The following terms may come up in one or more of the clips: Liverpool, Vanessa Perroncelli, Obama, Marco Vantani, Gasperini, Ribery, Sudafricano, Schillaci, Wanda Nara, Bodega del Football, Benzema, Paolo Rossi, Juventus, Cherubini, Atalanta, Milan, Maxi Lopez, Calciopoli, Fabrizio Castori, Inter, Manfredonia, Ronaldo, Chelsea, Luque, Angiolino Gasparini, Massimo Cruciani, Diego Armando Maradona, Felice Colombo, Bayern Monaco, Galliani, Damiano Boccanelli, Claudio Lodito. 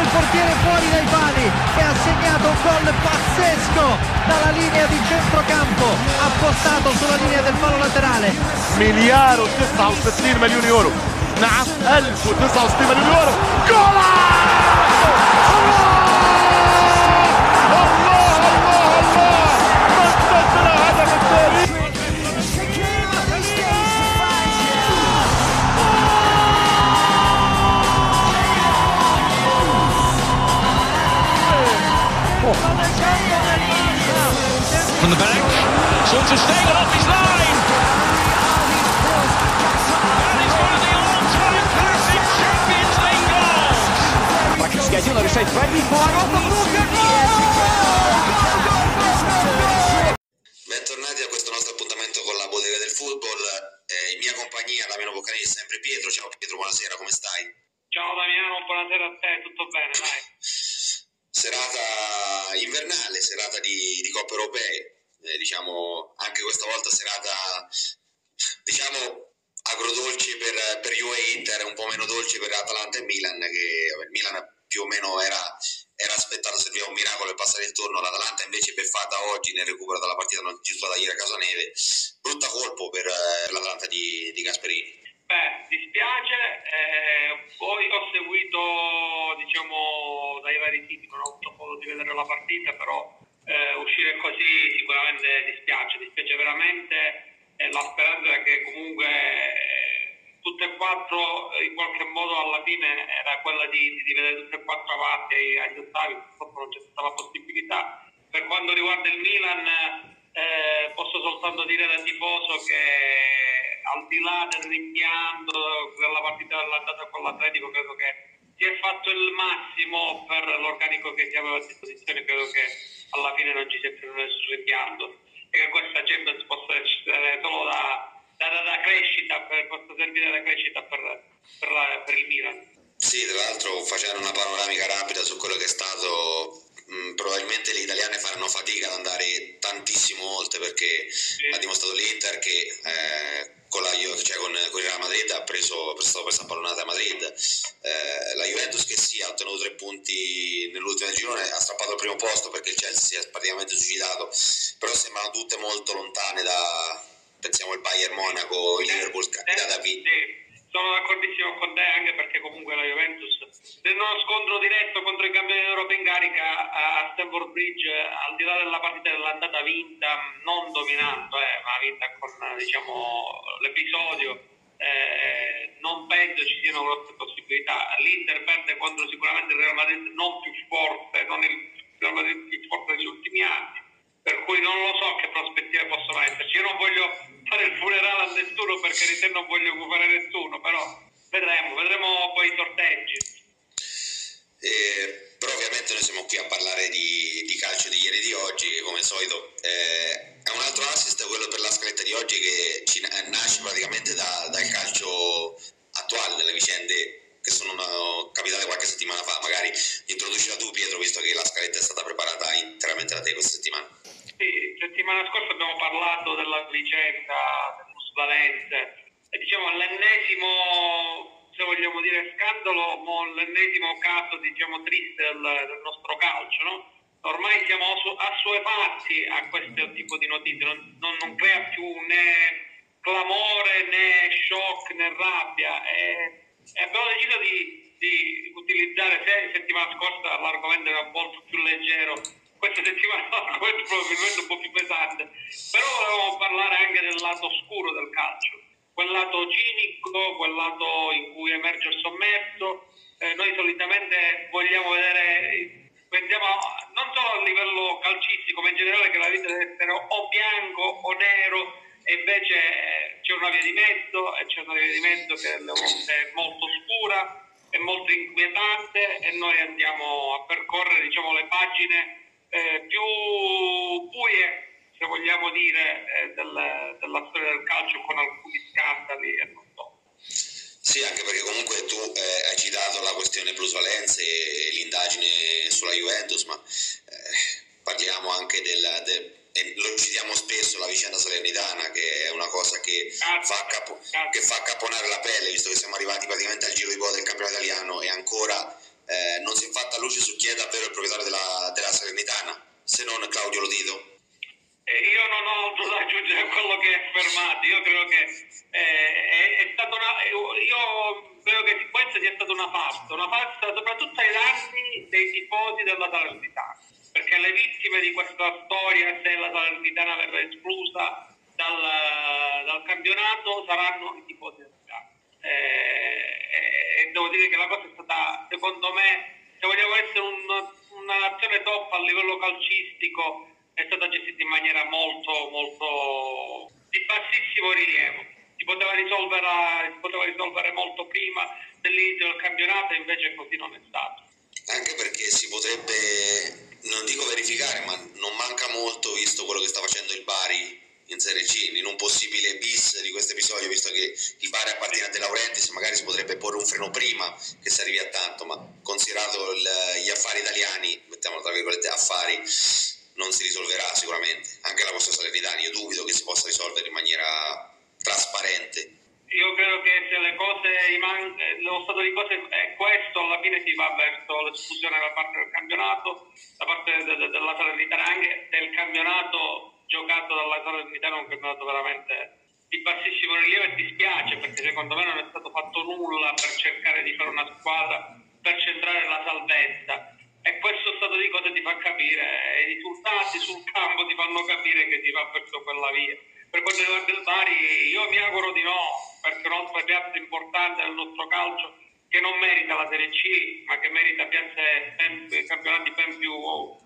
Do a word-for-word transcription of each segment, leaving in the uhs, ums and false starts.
il portiere fuori dai pali e ha segnato un gol pazzesco dalla linea di centrocampo, appostato sulla linea del palo laterale. مليار وتسعة وستين مليون يورو، نعم ألف وتسعة وستين مليون يورو. جول! From the back, sort of Stella off his line. That is one of the all-time classic Champions League goals. Back in schedule, let me say, friendly fire off the block and goal! Bentornati a questo nostro appuntamento con la Bodega del Football. Eh, in mia compagnia, Damiano Boccanelli, sempre Pietro. Ciao Pietro, buonasera, come stai? Ciao Damiano, buonasera a te, tutto bene, dai. Serata invernale, serata di, di Coppe Europee, eh, diciamo anche questa volta serata diciamo agrodolce per, per Juve e Inter, un po' meno dolce per Atalanta e Milan, che Milan più o meno era, era aspettato, serviva un miracolo per passare il turno, l'Atalanta invece beffata oggi nel recupero dalla partita non giusta da ieri a Casaneve, brutta colpo per, per l'Atalanta di, di Gasperini. Beh, dispiace, eh, poi ho seguito diciamo dai vari siti, non ho avuto modo di vedere la partita, però eh, uscire così sicuramente dispiace, dispiace veramente, eh, la speranza è che comunque eh, tutte e quattro in qualche modo alla fine era quella di, di vedere tutte e quattro avanti agli ottavi, purtroppo non c'è stata la possibilità. Per quanto riguarda il Milan eh, posso soltanto dire da tifoso che al di là del rimpianto della partita dell'andata con l'Atletico, credo che si è fatto il massimo per l'organico che si aveva a disposizione, credo che alla fine non ci sia più nessun rimpianto e che questa Champions possa essere solo da, da, da, da crescita, per, possa servire da crescita per, per, la, per il Milan. Sì, tra l'altro facendo una panoramica rapida su quello che è stato, mh, probabilmente gli italiani faranno fatica ad andare tantissimo oltre, perché sì, ha dimostrato l'Inter che eh, con la cioè con, con il Real Madrid ha preso stato questa pallonata a Madrid, eh, la Juventus che sì ha ottenuto tre punti nell'ultimo girone, ha strappato il primo posto perché il Chelsea si è praticamente suicidato, però sembrano tutte molto lontane da, pensiamo il Bayern Monaco, il Liverpool candidata a vincere. Sono d'accordissimo con te, anche perché comunque la Juventus nel uno scontro diretto contro i campioni d'Europa in carica a Stamford Bridge, al di là della partita dell'andata vinta, non dominando, eh, ma vinta con diciamo l'episodio, eh, non penso ci siano grosse possibilità. L'Inter perde contro sicuramente il Real Madrid non più forte, non il Real Madrid più forte degli ultimi anni, per cui non lo so che prospettive possono esserci. Io non voglio fare il funerale a nessuno, perché di te non voglio occupare nessuno, però vedremo, vedremo poi i sorteggi. Eh, però ovviamente noi siamo qui a parlare di, di calcio di ieri e di oggi, come al solito. Eh, è un altro assist quello per la scaletta di oggi, che ci nasce praticamente da, dal calcio attuale, dalle vicende che sono capitate qualche settimana fa. Magari introducila tu Pietro, visto che la scaletta è stata preparata interamente da te questa settimana. Sì, settimana scorsa abbiamo parlato della vicenda del Mus Valente, e diciamo l'ennesimo, se vogliamo dire scandalo, l'ennesimo caso diciamo triste del, del nostro calcio, no? Ormai siamo assuefatti a questo tipo di notizie, non, non, non crea più né clamore né shock né rabbia, e, e abbiamo deciso di, di utilizzare, se settimana scorsa l'argomento era un po' più leggero, questa settimana no, questo probabilmente un po' più pesante, però volevamo parlare anche del lato oscuro del calcio, quel lato cinico, quel lato in cui emerge il sommerso. Eh, noi solitamente vogliamo vedere, pensiamo non solo a livello calcistico ma in generale, che la vita deve essere o bianco o nero, e invece c'è una via di mezzo, e c'è una via di mezzo che è molto oscura, è molto inquietante, e noi andiamo a percorrere diciamo le pagine Eh, più buie, se vogliamo dire, eh, del, della storia del calcio, con alcuni scandali e non so. Sì, anche perché comunque tu eh, hai citato la questione plusvalenze e l'indagine sulla Juventus, ma eh, parliamo anche del, del e lo citiamo spesso, la vicenda Salernitana, che è una cosa che fa, capo, che fa caponare la pelle, visto che siamo arrivati praticamente al giro di boa del campionato italiano e ancora eh, non si è fatta luce su chi è davvero il proprietario della, della Salernitana, se non Claudio Lodito. Io non ho molto da aggiungere a quello che è affermato. Io credo che eh, è, è stata una, io credo che questa sia stata una farsa, una farsa soprattutto ai danni dei tifosi della Salernitana, perché le vittime di questa storia, se la Salernitana verrà esclusa dal, dal campionato, saranno i tifosi della Salernitana. Eh, e devo dire che la cosa è stata, secondo me, se vogliamo essere un, una nazione top a livello calcistico, è stata gestita in maniera molto molto di bassissimo rilievo. Si poteva risolvere, si poteva risolvere molto prima dell'inizio del campionato, invece così non è stato. Anche perché si potrebbe, non dico verificare, ma non manca molto, visto quello che sta facendo il Bari in Serie C, in un possibile bis di questo episodio, visto che il Bari appartiene a De Laurentiis, magari si potrebbe porre un freno prima che si arrivi a tanto, ma considerato il, gli affari italiani, mettiamolo tra virgolette affari, non si risolverà sicuramente. Anche la vostra Salernitana, io dubito che si possa risolvere in maniera trasparente. Io credo che se le cose rimangono, lo stato di cose è questo, alla fine si va verso l'esclusione da parte del campionato, da parte de- de- della Salernitana, anche del campionato giocato dalla Salernitana, un campionato veramente di bassissimo rilievo, e dispiace perché secondo me non è stato fatto nulla per cercare di fare una squadra per centrare la salvezza. E questo stato di cose ti fa capire, i risultati sul campo ti fanno capire che ti va verso quella via. Per quanto riguarda il Bari, io mi auguro di no, perché un'altra piazza importante del nostro calcio che non merita la Serie C, ma che merita piazze, ben, campionati ben più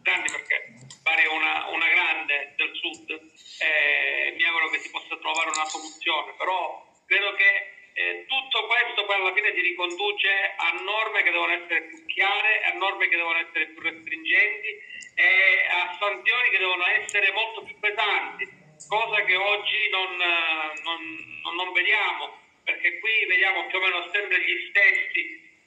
grandi, perché Bari è una, una grande del sud, e mi auguro che si possa trovare una soluzione. Però credo che Eh, tutto questo poi alla fine si riconduce a norme che devono essere più chiare, a norme che devono essere più restringenti e a sanzioni che devono essere molto più pesanti, cosa che oggi non, non, non vediamo, perché qui vediamo più o meno sempre gli stessi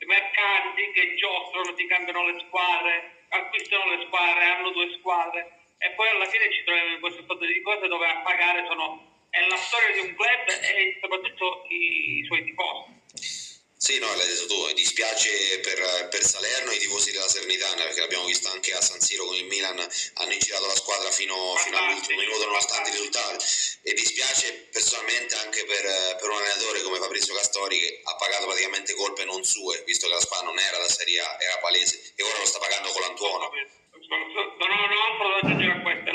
mercanti che giostrano, si cambiano le squadre, acquistano le squadre, hanno due squadre, e poi alla fine ci troviamo in questo fatto di cose dove a pagare sono... è la storia di un club e soprattutto i suoi tifosi. Sì, no, l'hai detto tu, dispiace per, per Salerno i tifosi della Salernitana, perché l'abbiamo vista anche a San Siro con il Milan, hanno incitato la squadra fino, fino all'ultimo minuto nonostante i risultati, e dispiace personalmente anche per, per un allenatore come Fabrizio Castori, che ha pagato praticamente colpe non sue, visto che la squadra non era da Serie A, era palese, e ora lo sta pagando con l'Antuono. Non ho altro da aggiungere a questo,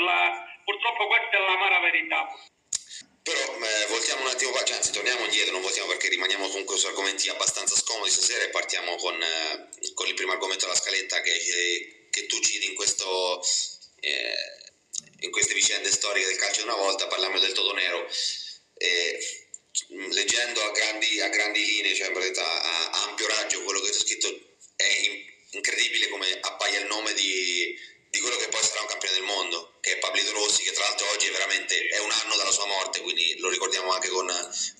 purtroppo questa è l'amara verità. Però eh, voltiamo un attimo, cioè, anzi torniamo indietro, non voltiamo perché rimaniamo comunque su argomenti abbastanza scomodi stasera, e partiamo con, eh, con il primo argomento della scaletta che, che tu citi in, questo, eh, in queste vicende storiche del calcio di una volta. Parliamo del Totonero, eh, leggendo a grandi, a grandi linee, cioè a, a ampio raggio quello che c'è scritto, è incredibile come appaia il nome di... di quello che poi sarà un campione del mondo, che è Paolo Rossi, che tra l'altro oggi è veramente è un anno dalla sua morte, quindi lo ricordiamo anche con,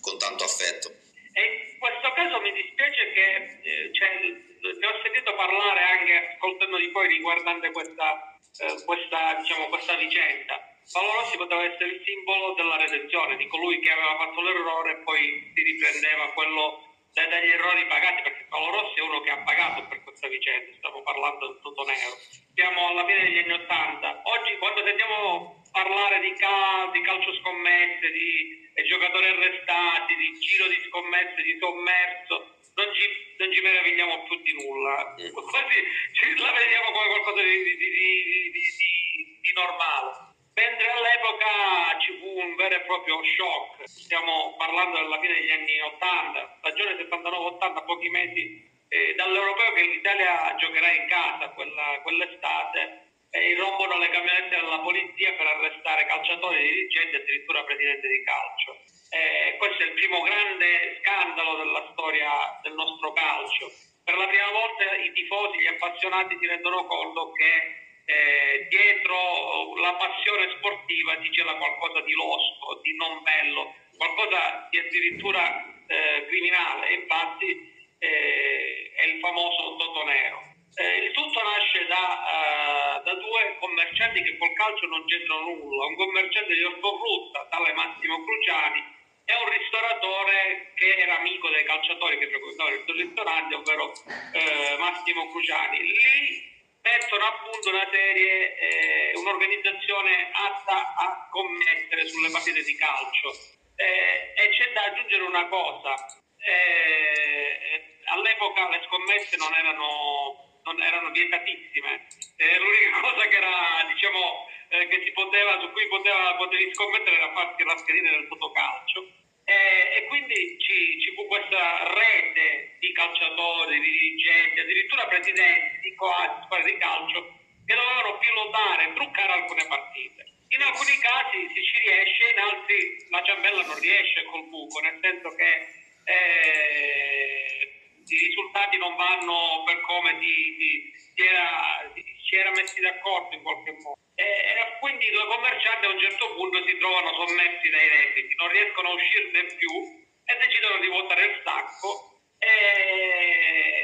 con tanto affetto. E in questo caso mi dispiace che eh, cioè, ne ho sentito parlare anche ascoltando di poi riguardante questa, eh, questa, diciamo, questa vicenda. Paolo Rossi poteva essere il simbolo della redenzione, di colui che aveva fatto l'errore e poi si riprendeva quello dagli errori pagati, perché Paolo Rossi è uno che ha pagato per questa vicenda. Stiamo parlando del Totonero, siamo alla fine degli anni ottanta. Oggi quando sentiamo parlare di, cal- di calcio scommesse, di, di giocatori arrestati, di giro di scommesse, di sommerso, non ci, non ci meravigliamo più di nulla, quasi ci la vediamo come qualcosa di, di, di, di, di, di, di normale. Mentre all'epoca ci fu un vero e proprio shock, stiamo parlando della fine degli anni ottanta, stagione settantanove ottanta, pochi mesi eh, dall'Europeo che l'Italia giocherà in casa quella, quell'estate, e irrompono le camionette della polizia per arrestare calciatori, dirigenti e addirittura presidente di calcio. Eh, questo è il primo grande scandalo della storia del nostro calcio. Per la prima volta i tifosi, gli appassionati si rendono conto che Eh, dietro la passione sportiva c'era qualcosa di losco, di non bello, qualcosa di addirittura eh, criminale. Infatti eh, è il famoso Totonero. Eh, il tutto nasce da, eh, da due commercianti che col calcio non c'entrano nulla, un commerciante di ortofrutta tale Massimo Cruciani è un ristoratore che era amico dei calciatori che frequentavano il suo ristorante, ovvero eh, Massimo Cruciani. Lì mettono a punto una serie, eh, un'organizzazione atta a commettere sulle partite di calcio. Eh, e c'è da aggiungere una cosa, eh, all'epoca le scommesse non erano, non erano vietatissime, eh, l'unica cosa che era, diciamo, eh, che si poteva, su cui poteva, potevi scommettere era farti la schedina del fotocalcio, eh, e quindi ci, ci fu questa rete di calciatori, di dirigenti, addirittura presidenti di coati, squadre di calcio, che dovevano pilotare, truccare alcune partite. In alcuni casi si ci riesce, in altri la ciambella non riesce col buco, nel senso che eh, i risultati non vanno per come si era messi d'accordo in qualche modo. E, e quindi i due commercianti a un certo punto si trovano sommersi dai redditi, non riescono a uscirne più e decidono di vuotare il sacco e,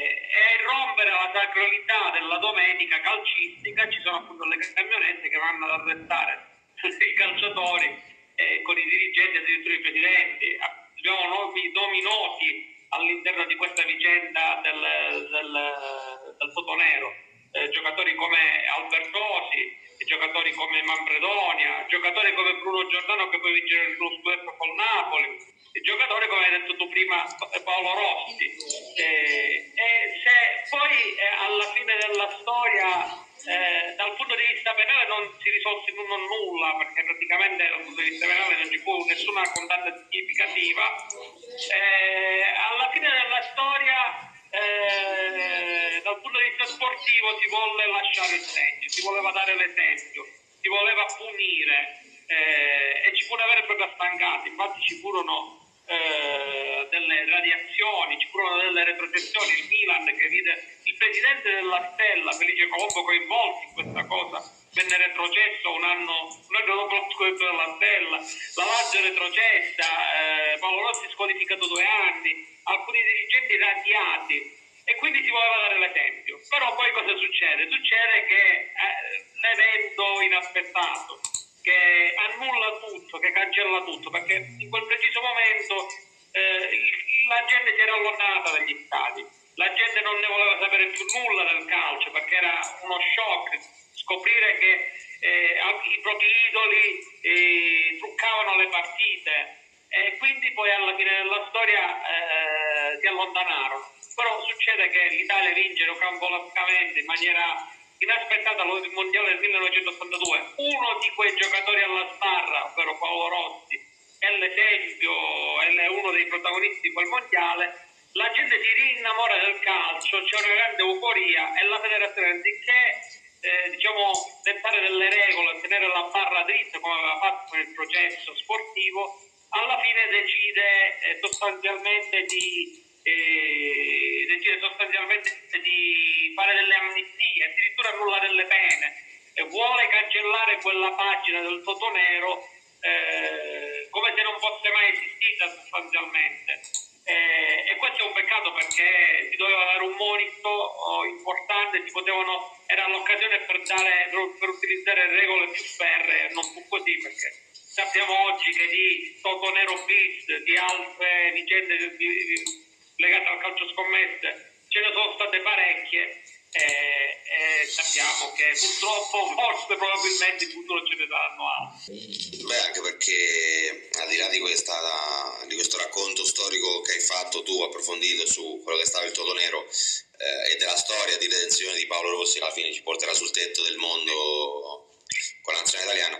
e rompere la sacralità della domenica calcistica. Ci sono appunto le camionette che vanno ad arrestare i calciatori, eh, con i dirigenti e addirittura i presidenti. Abbiamo nomi, nomi noti all'interno di questa vicenda del, del, del Totonero, eh, giocatori come Alberto Rossi, giocatori come Manfredonia, giocatori come Bruno Giordano che poi vince il scudetto col Napoli, giocatori come hai detto tu prima Paolo Rossi, eh, e se poi eh, alla fine della storia, Eh, dal punto di vista penale non si risolse non nulla, perché praticamente dal punto di vista penale non ci fu nessuna condanna significativa. Eh, alla fine della storia, eh, dal punto di vista sportivo, si volle lasciare il segno, si voleva dare l'esempio, si voleva punire, eh, e ci fu una vera e propria stangata. Infatti ci furono eh, delle radiazioni, ci furono delle retrocessioni. Il Milan, che vide il presidente della Stella, Felice Colombo, coinvolto in questa cosa, venne retrocesso un anno, un anno dopo lo scudetto della Stella, la Lazio è retrocessa, eh, Paolo Rossi squalificato due anni, alcuni dirigenti radiati, e quindi si voleva dare l'esempio. Però poi cosa succede? Succede che eh, l'evento inaspettato, che annulla tutto, che cancella tutto, perché in quel preciso momento eh, la gente si era allontanata dagli stadi. La gente non ne voleva sapere più nulla del calcio, perché era uno shock scoprire che eh, i propri idoli eh, truccavano le partite, e quindi poi alla fine della storia eh, si allontanarono. Però succede che l'Italia vince rocambolescamente in maniera inaspettata al mondiale del millenovecentottantadue. Uno di quei giocatori alla sbarra, ovvero Paolo Rossi, è l'esempio, è uno dei protagonisti di quel mondiale. La gente si rinnamora del calcio, c'è una grande euforia, e la federazione, anziché eh, diciamo dettare delle regole, tenere la barra dritta come aveva fatto nel processo sportivo, alla fine decide eh, sostanzialmente di eh, decide sostanzialmente di fare delle amnistie, addirittura annullare delle pene, e vuole cancellare quella pagina del Totonero eh, come se non fosse mai esistita sostanzialmente. Eh, e questo è un peccato, perché si doveva dare un monito oh, importante, si potevano, era l'occasione per, dare, per utilizzare regole più ferree. Non fu così, perché sappiamo oggi che di Totonero bis, di altre vicende legate al calcio scommesse, ce ne sono state parecchie, e eh, eh, sappiamo che purtroppo forse probabilmente in futuro ce ne saranno altri. Beh, anche perché al di là di, questa, di questo racconto storico che hai fatto tu, approfondito su quello che stava il Totonero eh, e della storia di redenzione di Paolo Rossi, che alla fine ci porterà sul tetto del mondo con la nazionale italiana,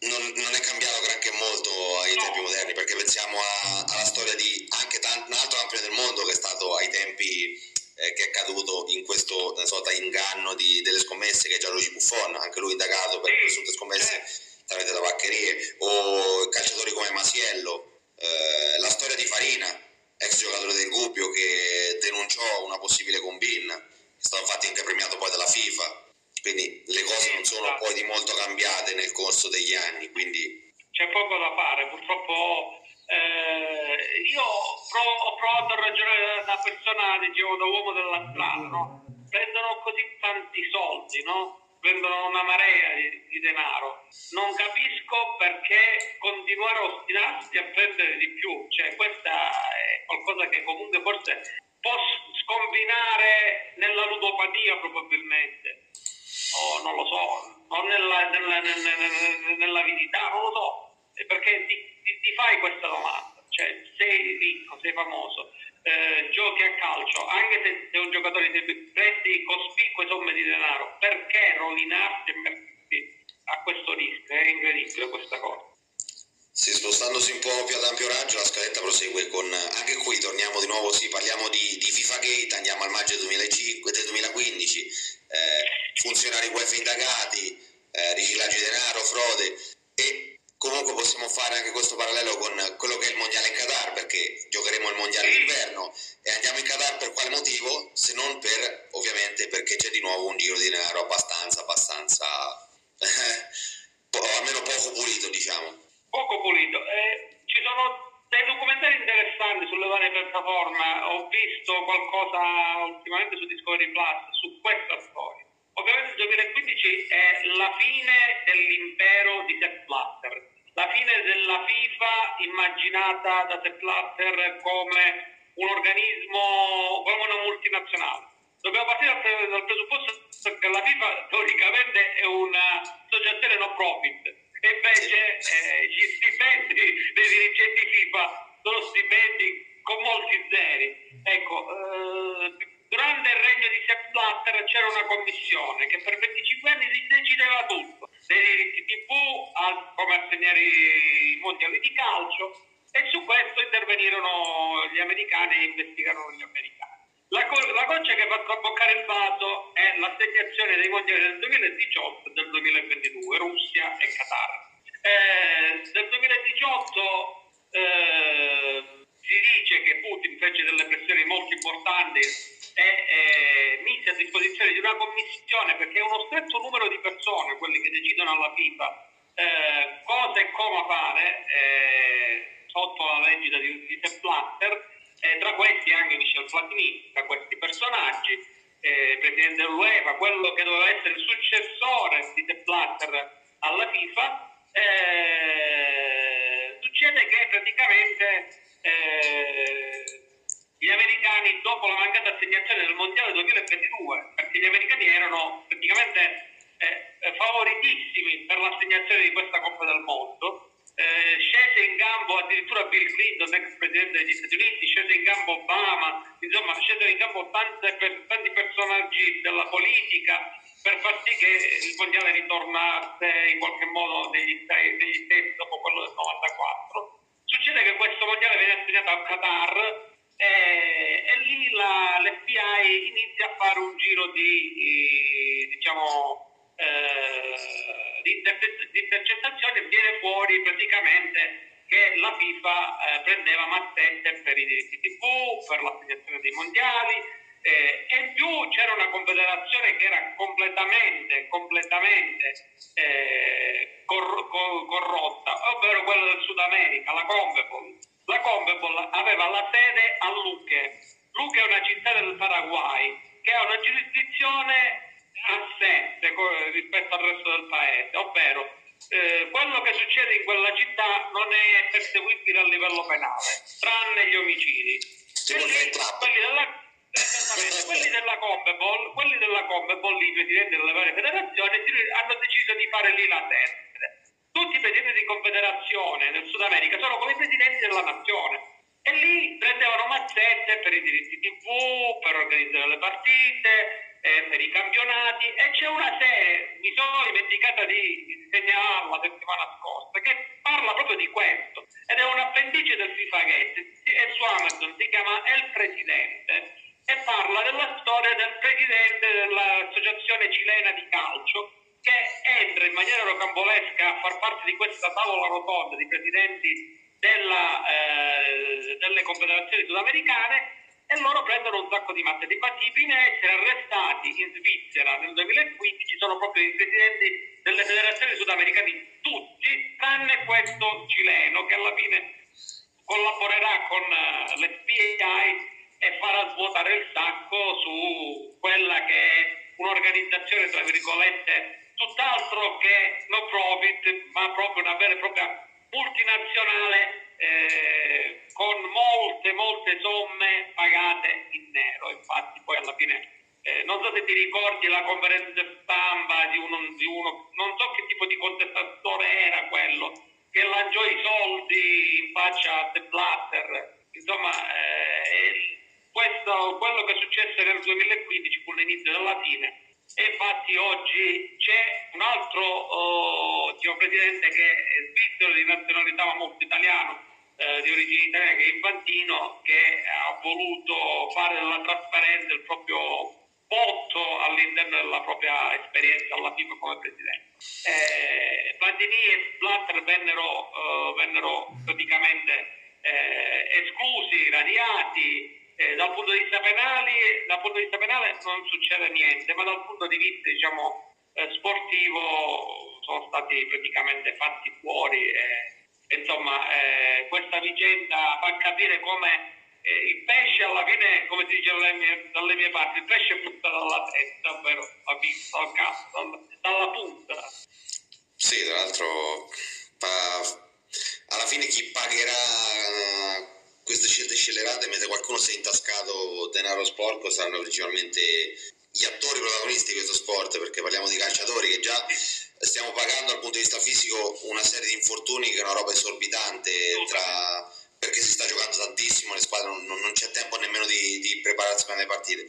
non, non è cambiato granché molto ai no. tempi moderni, perché pensiamo a, alla storia di anche tan- un altro campione del mondo che è stato ai tempi, che è caduto in questo una sorta inganno di, delle scommesse, che è Gianluigi Buffon, anche lui indagato per presunte scommesse tramite tabaccherie, o calciatori come Masiello, eh, la storia di Farina, ex giocatore del Gubbio, che denunciò una possibile combin, è stato infatti anche premiato poi dalla FIFA. Quindi le cose non sono poi di molto cambiate nel corso degli anni, quindi c'è poco da fare, purtroppo. Eh, io provo, ho provato a ragionare da, da persona, dicevo, da uomo della strada, no? Prendono così tanti soldi, no? prendono una marea di, di denaro. Non capisco perché continuare a ostinarsi a prendere di più, cioè questa è qualcosa che comunque forse può scombinare nella ludopatia probabilmente, o non lo so, o nella, nella, nella, nell'avidità, non lo so, perché ti, ti, ti fai questa domanda, cioè sei ricco, sei famoso, eh, giochi a calcio, anche se sei un giocatore, se prendi cospicue somme di denaro, perché rovinarti a questo rischio? È incredibile questa cosa. Sì, spostandosi un po' più ad ampio raggio, la scaletta prosegue con, anche qui torniamo di nuovo, sì, parliamo di, di FIFA Gate, andiamo al maggio duemilaquindici, eh, funzionari UEFA indagati, eh, riciclaggio di denaro, frode, e comunque possiamo fare anche questo parallelo con quello che è il mondiale in Qatar, perché giocheremo il mondiale d'inverno e andiamo in Qatar per quale motivo? Se non per, ovviamente, perché c'è di nuovo un giro di denaro abbastanza, abbastanza, po- almeno poco pulito, diciamo. Poco pulito. Eh, ci sono dei documentari interessanti sulle varie piattaforme, ho visto qualcosa ultimamente su Discovery Plus su questa storia. Ovviamente il duemilaquindici è la fine dell'impero di Sepp Blatter, la fine della FIFA immaginata da Sepp Blatter come un organismo, come una multinazionale. Dobbiamo partire dal, dal presupposto che la FIFA teoricamente è un'associazione no profit. E invece eh, gli stipendi dei dirigenti FIFA sono stipendi con molti zeri. Ecco, eh, durante il regno di Sepp Blatter c'era una commissione che per venticinque anni decideva tutto, dei diritti tivù a come assegnare i mondiali di calcio, e su questo intervenirono gli americani e investigarono gli americani. La, co- la goccia che fa traboccare il vaso è l'assegnazione dei mondiali del duemiladiciotto, del duemilaventidue, Russia e Qatar. Eh, nel duemiladiciotto eh, si dice che Putin fece delle pressioni molto importanti e eh, mise a disposizione di una commissione, perché è uno stretto numero di persone quelli che decidono alla FIFA eh, cosa e come fare eh, sotto la legge di Sepp Blatter. Eh, tra questi anche Michel Platini, tra questi personaggi, eh, presidente dell'UEFA, quello che doveva essere il successore di Sepp Blatter alla FIFA, eh, succede che praticamente eh, gli americani, dopo la mancata assegnazione del mondiale duemilaventidue, perché gli americani erano praticamente eh, favoritissimi per l'assegnazione di questa Coppa del Mondo. Eh, scese in gambo addirittura Bill Clinton, ex presidente degli Stati Uniti, scese in gambo Obama, insomma scesero in gambo tante, per, tanti personaggi della politica per far sì che il mondiale ritornasse in qualche modo negli Stati dopo quello del novantaquattro. Succede che questo mondiale viene assegnato a Qatar e, e lì la, l'F B I inizia a fare un giro di, di diciamo Eh, di intercettazione, viene fuori praticamente che la FIFA eh, prendeva mazzette per i diritti tivù, per l'assegnazione dei mondiali eh, e in più c'era una confederazione che era completamente completamente eh, cor- cor- corrotta, ovvero quella del Sud America, la CONMEBOL. La CONMEBOL aveva la sede a Luque. Luque è una città del Paraguay che ha una giurisdizione assente rispetto al resto del paese, ovvero eh, quello che succede in quella città non è perseguibile a livello penale, tranne gli omicidi. Quelli, quelli della quelli della CONMEBOL, quelli della CONMEBOL, i presidenti delle varie federazioni hanno deciso di fare lì la sede. Tutti i presidenti di confederazione del Sud America sono come i presidenti della nazione. E lì prendevano mazzette per i diritti tivù, per organizzare le partite, per i campionati, e c'è una serie, mi sono dimenticata di segnalarla la settimana scorsa, che parla proprio di questo, ed è un appendice del FIFA Gate, è su Amazon, si chiama El Presidente, e parla della storia del presidente dell'associazione cilena di calcio, che entra in maniera rocambolesca a far parte di questa tavola rotonda di presidenti della, eh, delle confederazioni sudamericane, e loro prendono un sacco di mazzette. Infatti i primi a essere arrestati in Svizzera nel duemilaquindici sono proprio i presidenti delle federazioni sudamericane, tutti, tranne questo cileno, che alla fine collaborerà con l'F B I e farà svuotare il sacco su quella che è un'organizzazione tra virgolette tutt'altro che no profit, ma proprio una vera e propria multinazionale eh, con molte molte somme pagate in nero. Infatti poi alla fine eh, non so se ti ricordi la conferenza stampa di uno, di uno non so che tipo di contestatore era quello che lanciò i soldi in faccia a Blatter. Insomma eh, questo, quello che è successo nel duemilaquindici con l'inizio della fine. E infatti oggi c'è un altro oh, signor Presidente che è svizzero di nazionalità ma molto italiano, eh, di origine italiana, che è Infantino, che ha voluto fare della trasparenza il proprio voto all'interno della propria esperienza alla FIFA come Presidente. Eh, Platini e Blatter vennero, eh, vennero praticamente eh, esclusi, radiati. Eh, dal punto di vista penale, dal punto di vista penale non succede niente, ma dal punto di vista diciamo eh, sportivo sono stati praticamente fatti fuori. Eh. Insomma, eh, questa vicenda fa capire come eh, il pesce alla fine, come si dice dalle mie, dalle mie parti, il pesce è buttato dalla testa, ovvero la pista, al cazzo, dalla, dalla punta. Sì, tra l'altro pa- alla fine chi pagherà queste scelte scellerate, mentre qualcuno si è intascato denaro sporco, saranno principalmente gli attori protagonisti di questo sport, perché parliamo di calciatori che già stiamo pagando dal punto di vista fisico una serie di infortuni che è una roba esorbitante, tra, perché si sta giocando tantissimo, le squadre non, non c'è tempo nemmeno di, di preparazione alle partite.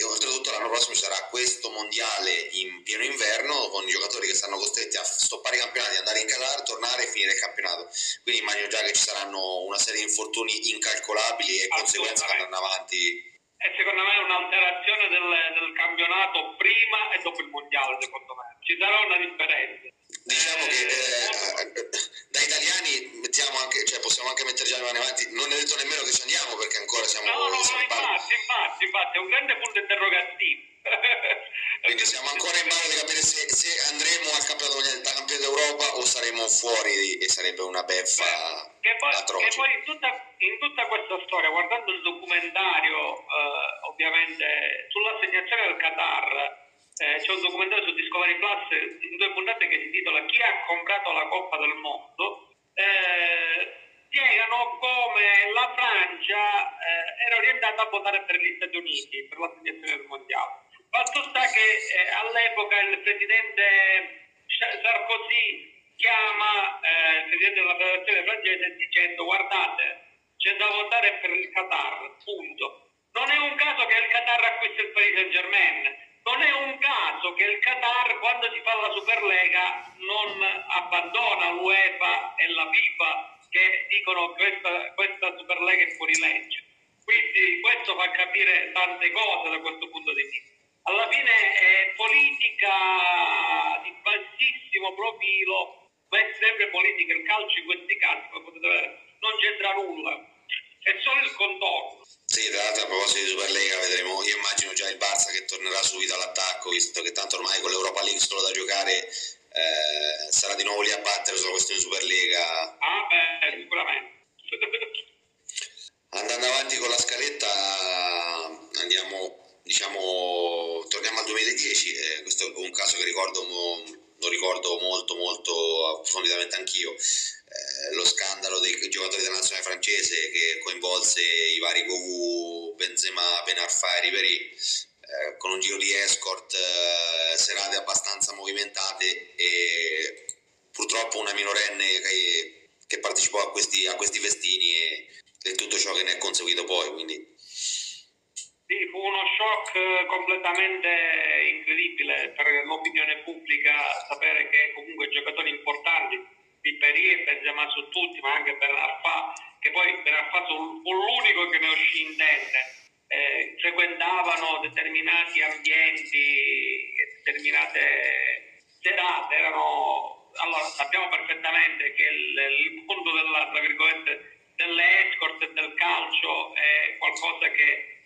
E oltretutto l'anno prossimo ci sarà questo mondiale in pieno inverno, con i giocatori che saranno costretti a stoppare i campionati, andare in Qatar, tornare e finire il campionato. Quindi immagino già che ci saranno una serie di infortuni incalcolabili e conseguenze che andranno avanti. E secondo me è un'alterazione del, del campionato prima e dopo il mondiale, secondo me. Ci sarà una differenza. Diciamo eh, che eh, da italiani mettiamo anche, cioè possiamo anche mettere già le mani avanti, non è detto nemmeno che ci andiamo perché ancora siamo no, no, siamo no, infatti, infatti, infatti, è un grande punto interrogativo. Quindi siamo ancora in ballo di capire se, se andremo al campionato da campione d'Europa o saremo fuori, e sarebbe una beffa che poi, atroce. Che poi in tutta, in tutta questa storia, guardando il documentario eh, ovviamente sull'assegnazione del Qatar, Eh, c'è un documentario su Discovery Plus in due puntate che si intitola "Chi ha comprato la Coppa del Mondo", eh, spiegano come la Francia eh, era orientata a votare per gli Stati Uniti per la selezione del mondiale. Fatto sta che eh, all'epoca il presidente Sarkozy chiama eh, il presidente della federazione francese dicendo: guardate, c'è da votare per il Qatar, punto. Non è un caso che il Qatar acquisti il Paris Saint Germain. Non è un caso che il Qatar, quando si fa la Superlega, non abbandona l'UEFA e la FIFA che dicono che questa, questa Superlega è fuori legge. Quindi questo fa capire tante cose da questo punto di vista. Alla fine è politica di bassissimo profilo, ma è sempre politica. Il calcio in questi casi, come potete vedere, non c'entra nulla, è solo il contorno. Sì, tra l'altro a proposito di Superlega vedremo, io immagino già il Barça che tornerà subito all'attacco, visto che tanto ormai con l'Europa League solo da giocare eh, sarà di nuovo lì a battere sulla questione Superlega. Ah beh, sicuramente. Andando avanti con la scaletta andiamo, diciamo, torniamo al duemiladieci, eh, questo è un caso che ricordo, lo ricordo molto molto approfonditamente anch'io. Eh, lo scandalo dei giocatori della nazionale francese che coinvolse i vari Govù, Benzema, Ben Arfa e Ribery, eh, con un giro di escort, eh, serate abbastanza movimentate e purtroppo una minorenne che, che partecipò a questi, a questi festini e, e tutto ciò che ne è conseguito poi. Quindi sì, fu uno shock completamente incredibile per l'opinione pubblica sapere che comunque giocatori importanti, Ribery e Benzema su tutti, ma anche Ben Arfa, che poi Ben Arfa fu l'unico che ne uscì indenne, eh, frequentavano determinati ambienti e determinate serate. Erano, allora, sappiamo perfettamente che il, il mondo della, tra virgolette, delle escort e del calcio è qualcosa che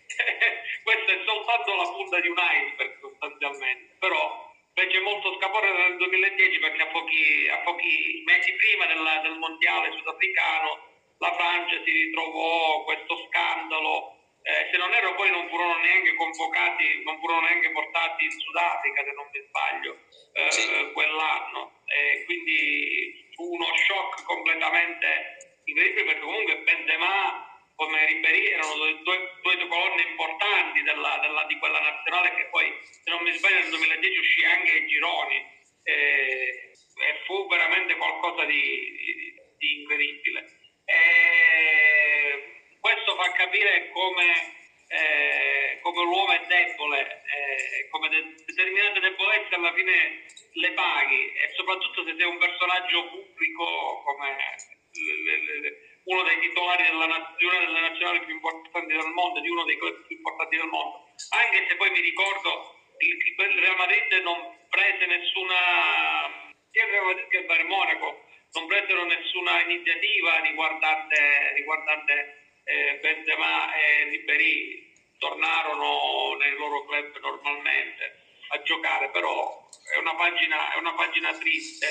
questa è soltanto la punta di un iceberg sostanzialmente, però fece molto scapore nel duemiladieci perché a pochi, a pochi mesi prima della, del mondiale sudafricano la Francia si ritrovò questo scandalo, eh, se non erro poi non furono neanche convocati, non furono neanche portati in Sudafrica, se non mi sbaglio, eh, sì. quell'anno, e quindi fu uno shock completamente incredibile, perché comunque Benzema come Ribery erano due, due, due colonne importanti della, della, di quella nazionale, che poi, se non mi sbaglio, nel duemiladieci uscì anche ai gironi, eh, e fu veramente qualcosa di, di, di incredibile. E questo fa capire come, eh, come l'uomo è debole, eh, come de- determinate debolezze alla fine le paghi, e soprattutto se sei un personaggio pubblico come le, le, le, uno dei titolari della nazionale, della nazionale più importante del mondo, di uno dei club più importanti del mondo. Anche se poi mi ricordo il, il Real Madrid non prese nessuna, sia il Real Madrid che il Bari Monaco non presero nessuna iniziativa riguardante, riguardante eh, Benzema e Ribery. Tornarono nei loro club normalmente a giocare, però è una pagina, è una pagina triste.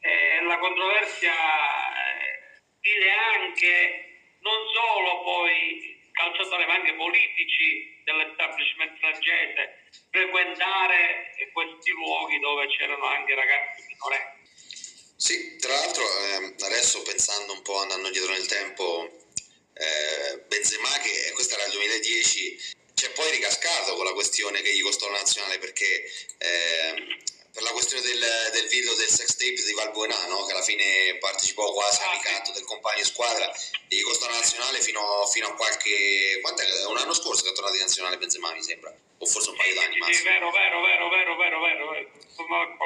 Eh, la controversia vive anche, non solo poi calciatori, ma anche politici dell'establishment francese, frequentare questi luoghi dove c'erano anche ragazzi minorenni. Sì, tra l'altro eh, adesso, pensando un po', andando dietro nel tempo, eh, Benzema, che questa era il duemiladieci, c'è poi ricascato con la questione che gli costò la nazionale, perché eh, per la questione del, del video del sex tape di Valbuena, no? Che alla fine partecipò quasi al ricatto del compagno di squadra, e gli costò la nazionale fino, fino a qualche... Quant'è? Un anno scorso che è tornato in nazionale Benzema, mi sembra, o forse un paio d'anni. Sì, sì, vero, vero, vero, vero, vero, vero, vero.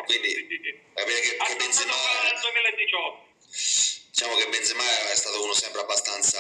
Quindi capire che, che Benzema nel duemiladiciotto, diciamo che Benzema è stato uno sempre abbastanza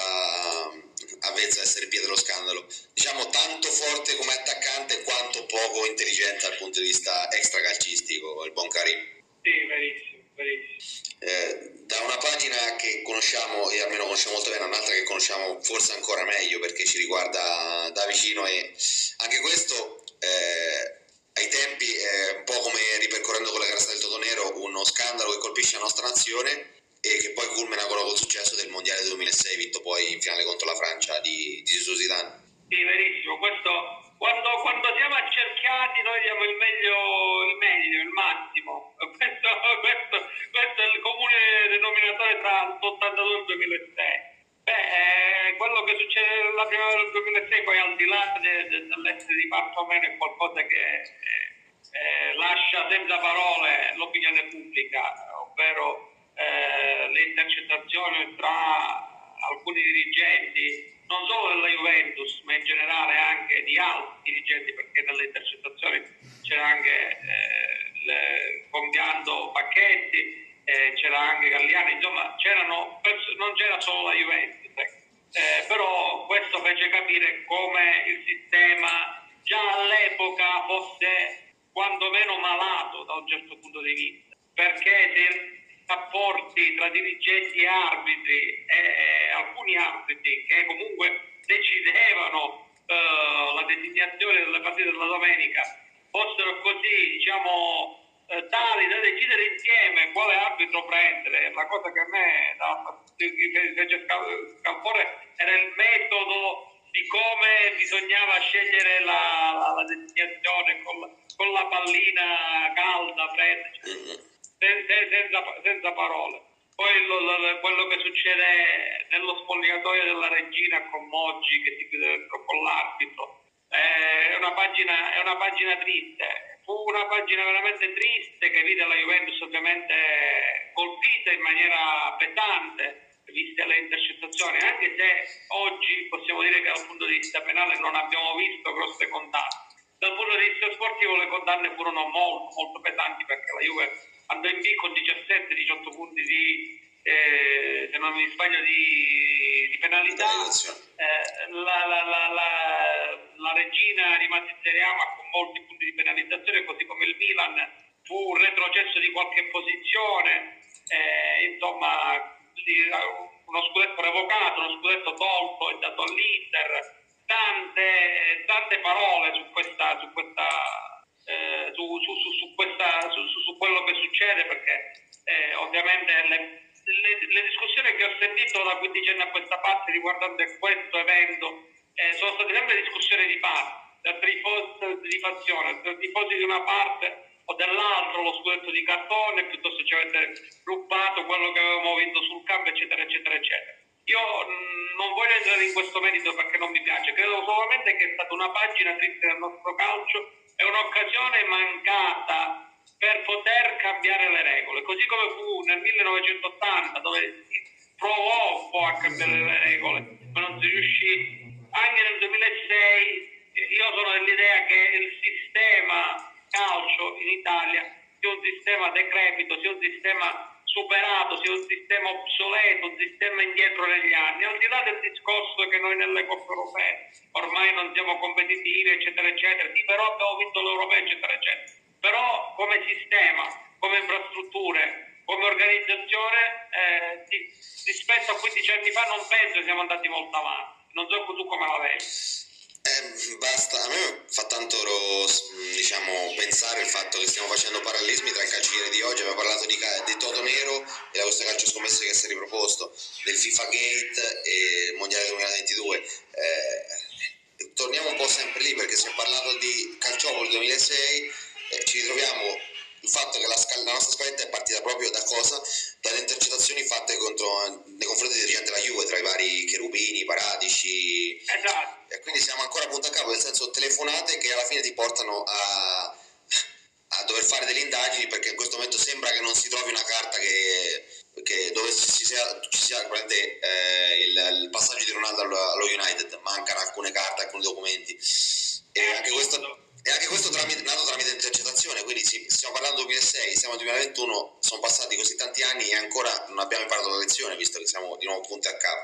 avvezzo a essere piede dello scandalo, diciamo tanto forte come attaccante quanto poco intelligente dal punto di vista extracalcistico, il buon Karim. Sì, verissimo, verissimo. Eh, da una pagina che conosciamo, e almeno conosciamo molto bene, un'altra che conosciamo forse ancora meglio perché ci riguarda da vicino, e anche questo eh, ai tempi, eh, un po' come ripercorrendo con la carrozza del Totonero, uno scandalo che colpisce la nostra nazione e che poi culmina con il successo del mondiale duemilasei, vinto poi in finale contro la Francia di Jesús Zidane. Sì, verissimo. Questo, quando, quando siamo accerchiati noi diamo il meglio, il meglio, il massimo. Questo, questo, questo è il comune denominatore tra l'ottantadue e il duemilasei. Beh, eh, quello che succede la primavera del duemilasei, poi al di là de, de, dell'essere di fatto o meno, è qualcosa che eh, eh, lascia senza parole l'opinione pubblica, ovvero eh, le intercettazioni tra alcuni dirigenti, non solo della Juventus, ma in generale anche di altri dirigenti, perché nelle intercettazioni c'era anche eh, compianto Pacchetti, Eh, c'era anche Galliani, insomma c'erano, non c'era solo la Juventus, eh, però questo fece capire come il sistema già all'epoca fosse quantomeno malato da un certo punto di vista, perché i rapporti tra dirigenti e arbitri, e, e alcuni arbitri che comunque decidevano eh, la designazione delle partite della domenica, fossero così, diciamo, tali da decidere insieme quale arbitro prendere. La cosa che a me no, fece scalpore era il metodo di come bisognava scegliere la, la, la designazione con la, con la pallina calda, fredda, cioè, senza, senza, senza parole. Poi lo, lo, quello che succede nello spogliatoio della Regina con Moggi che si chiude dentro con l'arbitro è una pagina, è una pagina triste. Fu una pagina veramente triste che vide la Juventus ovviamente colpita in maniera pesante, viste le intercettazioni, anche se oggi possiamo dire che dal punto di vista penale non abbiamo visto grosse condanne. Dal punto di vista sportivo le condanne furono molto molto pesanti, perché la Juve andò in B con diciassette diciotto punti di, eh, se non mi sbaglio, di, di penalità. Eh, la, la, la, la, la Regina rimase in Serie A ma con molti punti di penalizzazione, così come il Milan. Fu un retrocesso di qualche posizione, eh, insomma uno scudetto revocato, uno scudetto tolto e dato all'Inter. Tante, tante parole su questa, su questa, eh, su, su, su, su, questa su, su quello che succede, perché eh, ovviamente le Le, le discussioni che ho sentito da quindici anni a questa parte riguardante questo evento eh, sono state sempre discussioni di parte, dal tifoso di fazione, dal tifoso di una parte o dell'altro, lo scudetto di cartone, piuttosto ci avete rubato quello che avevamo vinto sul campo, eccetera, eccetera, eccetera. Io mh, non voglio entrare in questo merito perché non mi piace, credo solamente che è stata una pagina triste del nostro calcio, è un'occasione mancata per poter cambiare le regole, così come fu nel millenovecentottanta, dove si provò un po' a cambiare le regole, ma non si riuscì. Anche nel duemilasei io sono dell'idea che il sistema calcio in Italia sia un sistema decrepito, sia un sistema superato, sia un sistema obsoleto, un sistema indietro negli anni, al di là del discorso che noi nelle coppe europee ormai non siamo competitivi, eccetera, eccetera, sì, però abbiamo vinto l'Europeo, eccetera, eccetera. Però come sistema, come infrastrutture, come organizzazione, eh, di, rispetto a quindici anni fa non penso che siamo andati molto avanti. Non so tu come la vedi. Eh, basta, a me fa tanto diciamo, pensare il fatto che stiamo facendo parallelismi tra il calciere di oggi, abbiamo parlato di, di Totonero e la vostra calcio scommesse che si è riproposto, del FIFA Gate e il mondiale duemilaventidue. Eh, torniamo un po' sempre lì perché si è parlato di Calciopoli duemilasei. Ci ritroviamo il fatto che la, scal- la nostra scaletta è partita proprio da cosa? Dalle intercettazioni fatte contro, nei confronti di gente della Juve, tra i vari Cherubini, Paradici, esatto. E quindi siamo ancora a punto a capo, nel senso telefonate che alla fine ti portano a, a dover fare delle indagini, perché in questo momento sembra che non si trovi una carta che, che dove ci sia, ci sia eh, il, il passaggio di Ronaldo allo, allo United, mancano alcune carte, alcuni documenti, e anche questo... E anche questo tramite, nato tramite intercettazione, quindi sì, stiamo parlando duemilasei, siamo nel duemilaventuno, sono passati così tanti anni e ancora non abbiamo imparato la lezione, visto che siamo di nuovo punti a capo.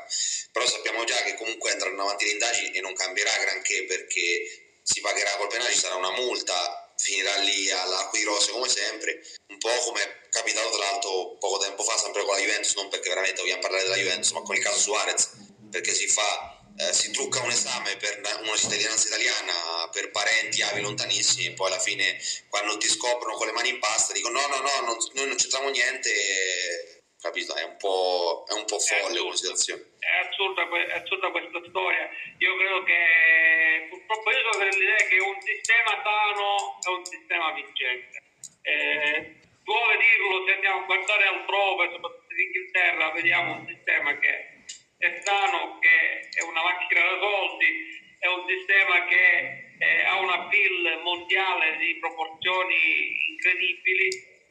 Però sappiamo già che comunque andranno avanti le indagini e non cambierà granché, perché si pagherà col penale, ci sarà una multa, finirà lì all'acqua di rose come sempre, un po' come è capitato tra l'altro poco tempo fa, sempre con la Juventus, non perché veramente vogliamo parlare della Juventus, ma con il caso Suarez, perché si fa... Eh, si trucca un esame per una cittadinanza italiana per parenti avi lontanissimi e poi alla fine quando ti scoprono con le mani in pasta dicono no no no non, noi non c'entriamo niente, capito? È un po', è un po' folle come situazione, è assurda, è assurda questa storia. Io credo che purtroppo io sono dell'idea che un sistema sano è un sistema vincente, eh, vuole dirlo se andiamo a guardare altrove, soprattutto in Inghilterra vediamo un sistema che è sano, che è una macchina da soldi, è un sistema che eh, ha un appeal mondiale di proporzioni incredibili,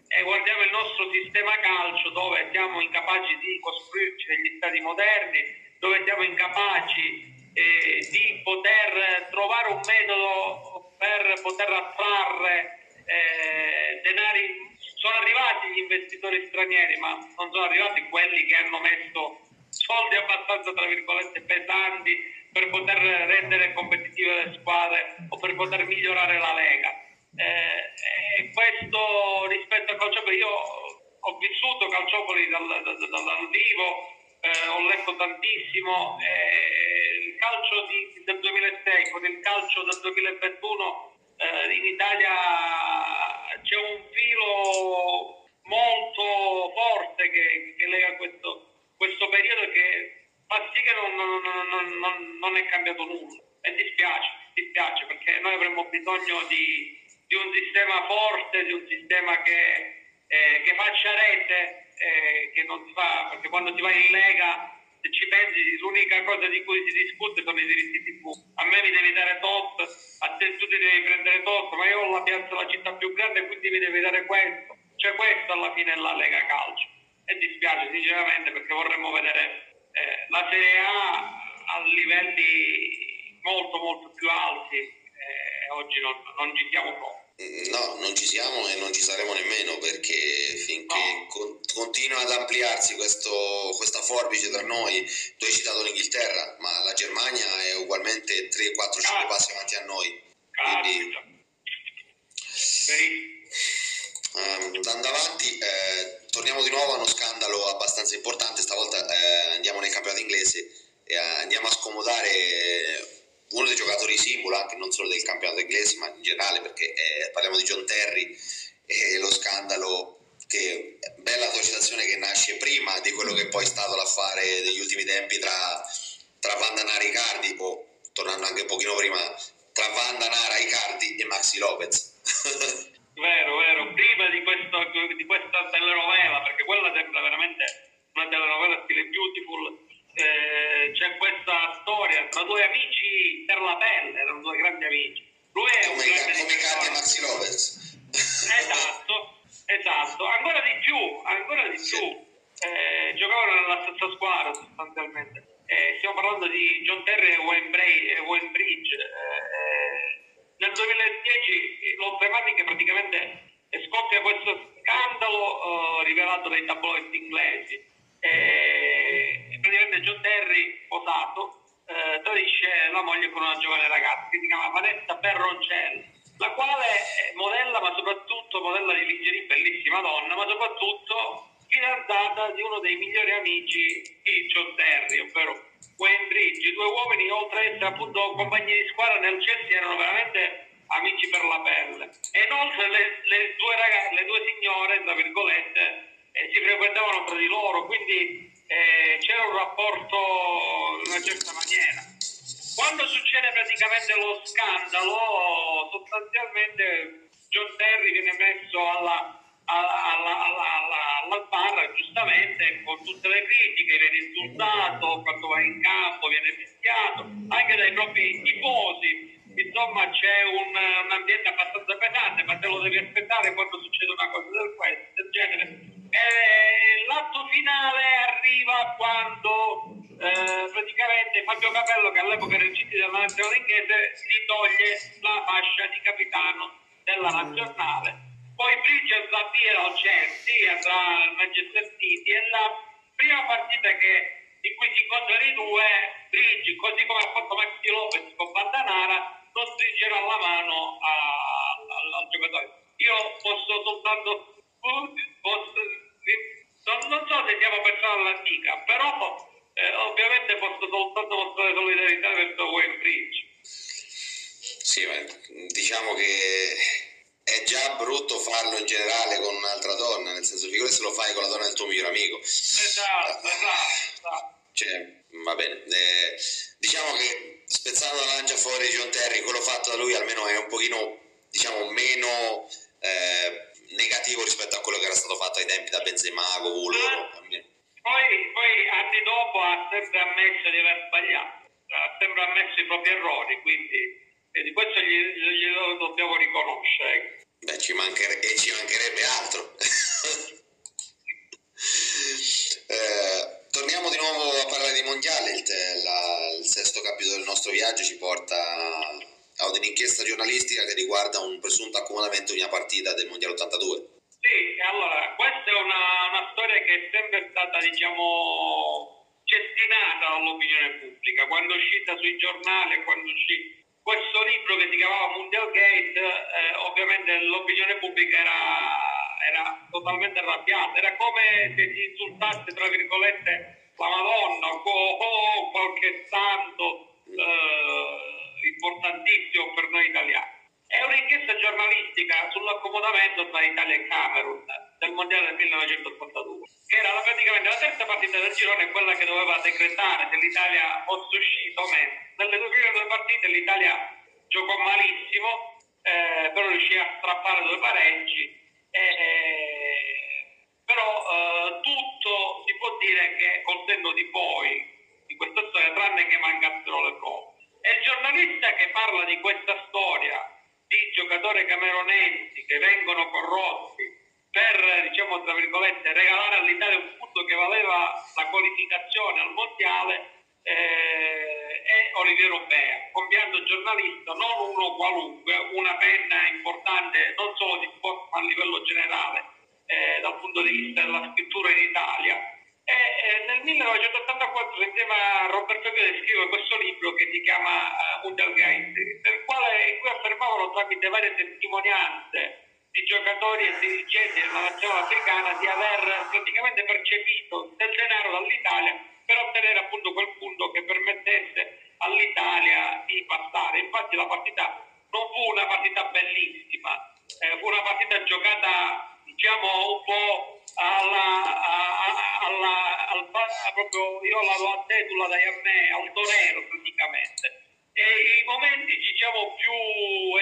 e guardiamo il nostro sistema calcio dove siamo incapaci di costruirci degli stati moderni, dove siamo incapaci eh, di poter trovare un metodo per poter attrarre eh, denari. Sono arrivati gli investitori stranieri, ma non sono arrivati quelli che hanno messo soldi abbastanza, tra virgolette, pesanti per poter rendere competitive le squadre o per poter migliorare la Lega. Eh, e questo rispetto al Calciopoli, io ho vissuto Calciopoli dal, dal, dal vivo, eh, ho letto tantissimo, eh, il calcio di, del duemilasei con il calcio del duemilaventuno eh, in Italia c'è un filo molto forte che, che lega questo questo periodo che fa sì che non, non, non, non, non è cambiato nulla, e dispiace, dispiace perché noi avremmo bisogno di, di un sistema forte, di un sistema che, eh, che faccia rete, eh, che non si fa, perché quando si va in Lega, se ci pensi, l'unica cosa di cui si discute sono i diritti tivù. A me mi devi dare tot, a te tu ti devi prendere tot, ma io ho la piazza, la città più grande, quindi mi devi dare questo. Cioè questo alla fine è la Lega Calcio. E dispiace sinceramente perché vorremmo vedere eh, la Serie A a livelli molto molto più alti, eh, oggi non, non ci siamo proprio. No, non ci siamo e non ci saremo nemmeno, perché finché no. con, continua ad ampliarsi questo, questa forbice tra noi. Tu hai citato l'Inghilterra, ma la Germania è ugualmente tre, quattro, cinque passi avanti a noi. Quindi... Um, andando avanti... Eh, Torniamo di nuovo a uno scandalo abbastanza importante, stavolta eh, andiamo nel campionato inglese e eh, andiamo a scomodare eh, uno dei giocatori simbolo, anche non solo del campionato inglese ma in generale, perché eh, parliamo di John Terry e eh, lo scandalo, che bella associazione che nasce prima di quello che è poi stato l'affare degli ultimi tempi tra, tra Wanda Nara e Icardi, o tornando anche un pochino prima, tra Wanda Nara, Icardi e Maxi Lopez. Vero, vero, prima di, questo, di questa telenovela, perché quella sembra veramente una telenovela stile Beautiful, eh, c'è questa storia tra due amici per la pelle, erano due grandi amici. Lui è come, un grande come Icardi e Maxi Lopez. Esatto. Esatto, ancora di più, ancora di sì. più, eh, giocavano nella stessa squadra sostanzialmente. Eh, stiamo parlando di John Terry e Wayne Bridge. Eh, nel duemiladieci l'Oltrematica praticamente scoppia questo scandalo eh, rivelato dai tabloid inglesi. Eh, praticamente John Terry, sposato, eh, tradisce la moglie con una giovane ragazza che si chiama Vanessa Perroncelli, la quale modella, ma soprattutto modella di lingerie, bellissima donna, ma soprattutto fidanzata di uno dei migliori amici di John Terry, ovvero Wayne Bridge. I due uomini, oltre a essere appunto compagni di squadra nel Chelsea, erano veramente amici per la pelle. E inoltre le, le, due, ragazze, le due signore, tra virgolette, eh, si frequentavano tra di loro, quindi eh, c'era un rapporto in una certa maniera. Quando succede praticamente lo scandalo, sostanzialmente John Terry viene messo alla, alla, alla, alla, alla, alla barra, giustamente, con tutte le critiche, viene insultato, quando va in campo viene fischiato, anche dai propri tifosi. Insomma c'è un, un ambiente abbastanza pesante, ma te lo devi aspettare quando succede una cosa del, questo, del genere. E l'atto finale arriva quando... Eh, praticamente Fabio Capello, che all'epoca era il C D della nazionale inglese, gli toglie la fascia di capitano della nazionale. Poi Bridge andrà via al Chelsea, andrà al Manchester City, e la prima partita che, in cui si incontrano i due, Bridge, così come ha fatto Maxi Lopez con Wanda Nara, non stringerà la mano a, a, al giocatore. Io posso soltanto posso, non, non so se stiamo pensando all'antica, però Eh, ovviamente posso soltanto mostrare solidarietà verso Wayne Bridge. Sì, ma diciamo che è già brutto farlo in generale con un'altra donna, nel senso, figurati se lo fai con la donna del tuo migliore amico. Esatto, ah, esatto. Cioè, va bene. Eh, diciamo che spezzando la lancia fuori John Terry, quello fatto da lui almeno è un pochino, diciamo, meno eh, negativo rispetto a quello che era stato fatto ai tempi da Benzema, Govullo, ah. almeno. Poi, poi anni dopo ha sempre ammesso di aver sbagliato, ha sempre ammesso i propri errori, quindi e di questo glielo gli lo dobbiamo riconoscere. Beh, ci mancherebbe, ci mancherebbe altro. eh, torniamo di nuovo a parlare di mondiale, il, la, il sesto capitolo del nostro viaggio ci porta ad un'inchiesta giornalistica che riguarda un presunto accomodamento di una partita del mondiale ottantadue. Sì, allora, questa è una, una storia che è sempre stata, diciamo, cestinata dall'opinione pubblica. Quando è uscita sui giornali, quando uscì questo libro che si chiamava Mondiale Gate, eh, ovviamente l'opinione pubblica era, era totalmente arrabbiata. Era come se si insultasse, tra virgolette, la Madonna o oh, oh, qualche santo eh, importantissimo per noi italiani. È un'inchiesta giornalistica sull'accomodamento tra Italia e Camerun del mondiale del millenovecentottantadue, che era praticamente la terza partita del girone, quella che doveva decretare se l'Italia fosse uscita o meno. Nelle due prime due partite l'Italia giocò malissimo, eh, però riuscì a strappare due pareggi, e, eh, però eh, tutto si può dire che col senno di poi di questa storia, tranne che mancassero le prove. È il giornalista che parla di questa storia di giocatori camerunesi che vengono corrotti per, diciamo, tra virgolette, regalare all'Italia un punto che valeva la qualificazione al mondiale, eh, è Oliviero Bea, compianto giornalista, non uno qualunque, una penna importante non solo di sport ma a livello generale, eh, dal punto di vista della scrittura in Italia. E eh, nel millenovecentottantaquattro insieme a Roberto Piede scrive questo libro che si chiama Mondialgate, nel quale in cui affermavano, tramite varie testimonianze di giocatori e dirigenti della nazionale africana, di aver praticamente percepito del denaro dall'Italia per ottenere appunto quel punto che permettesse all'Italia di passare. Infatti la partita non fu una partita bellissima, eh, fu una partita giocata, diciamo, un po' alla, alla, alla, alla, proprio io la, la dedula da me, al Totonero praticamente, E i momenti, diciamo, più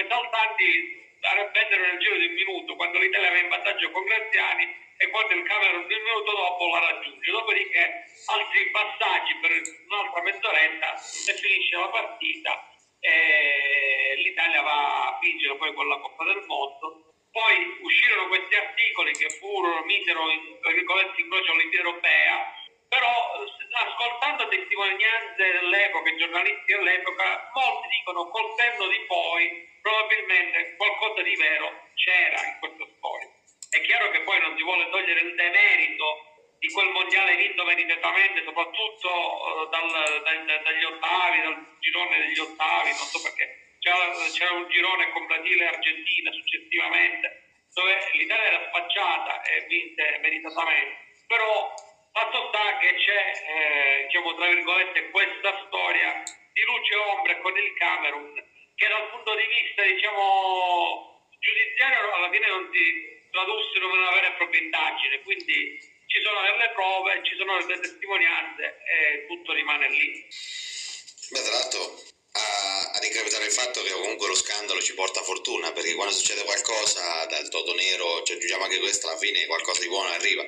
esaltanti avvennero nel giro di un minuto, quando l'Italia aveva in vantaggio con Graziani e quando il Camerun un minuto dopo la raggiunge, dopodiché altri passaggi per un'altra mezz'oretta e finisce la partita e l'Italia va a vincere poi con la Coppa del Mondo. Poi uscirono questi articoli che furono, misero in virgolette in croce all'Unione Europea, però ascoltando testimonianze dell'epoca, i giornalisti dell'epoca, molti dicono col tempo di poi probabilmente qualcosa di vero c'era in questo sport. È chiaro che poi non si vuole togliere il demerito di quel mondiale vinto meritatamente, soprattutto uh, dal, dal, dagli ottavi, dal girone degli ottavi, non so perché. C'era, c'era un girone con Brasile e Argentina successivamente, dove l'Italia era spacciata e vinse meritatamente. Però fatto sta che c'è, eh, diciamo tra virgolette, questa storia di luce e ombre con il Camerun, che dal punto di vista, diciamo, giudiziario alla fine non si tradusse in una vera e propria indagine, quindi ci sono delle prove, ci sono delle testimonianze e tutto rimane lì. Beh, tra l'altro a, a ricapitare il fatto che comunque lo scandalo ci porta fortuna, perché quando succede qualcosa dal Totonero ci aggiungiamo anche questo, alla fine qualcosa di buono arriva,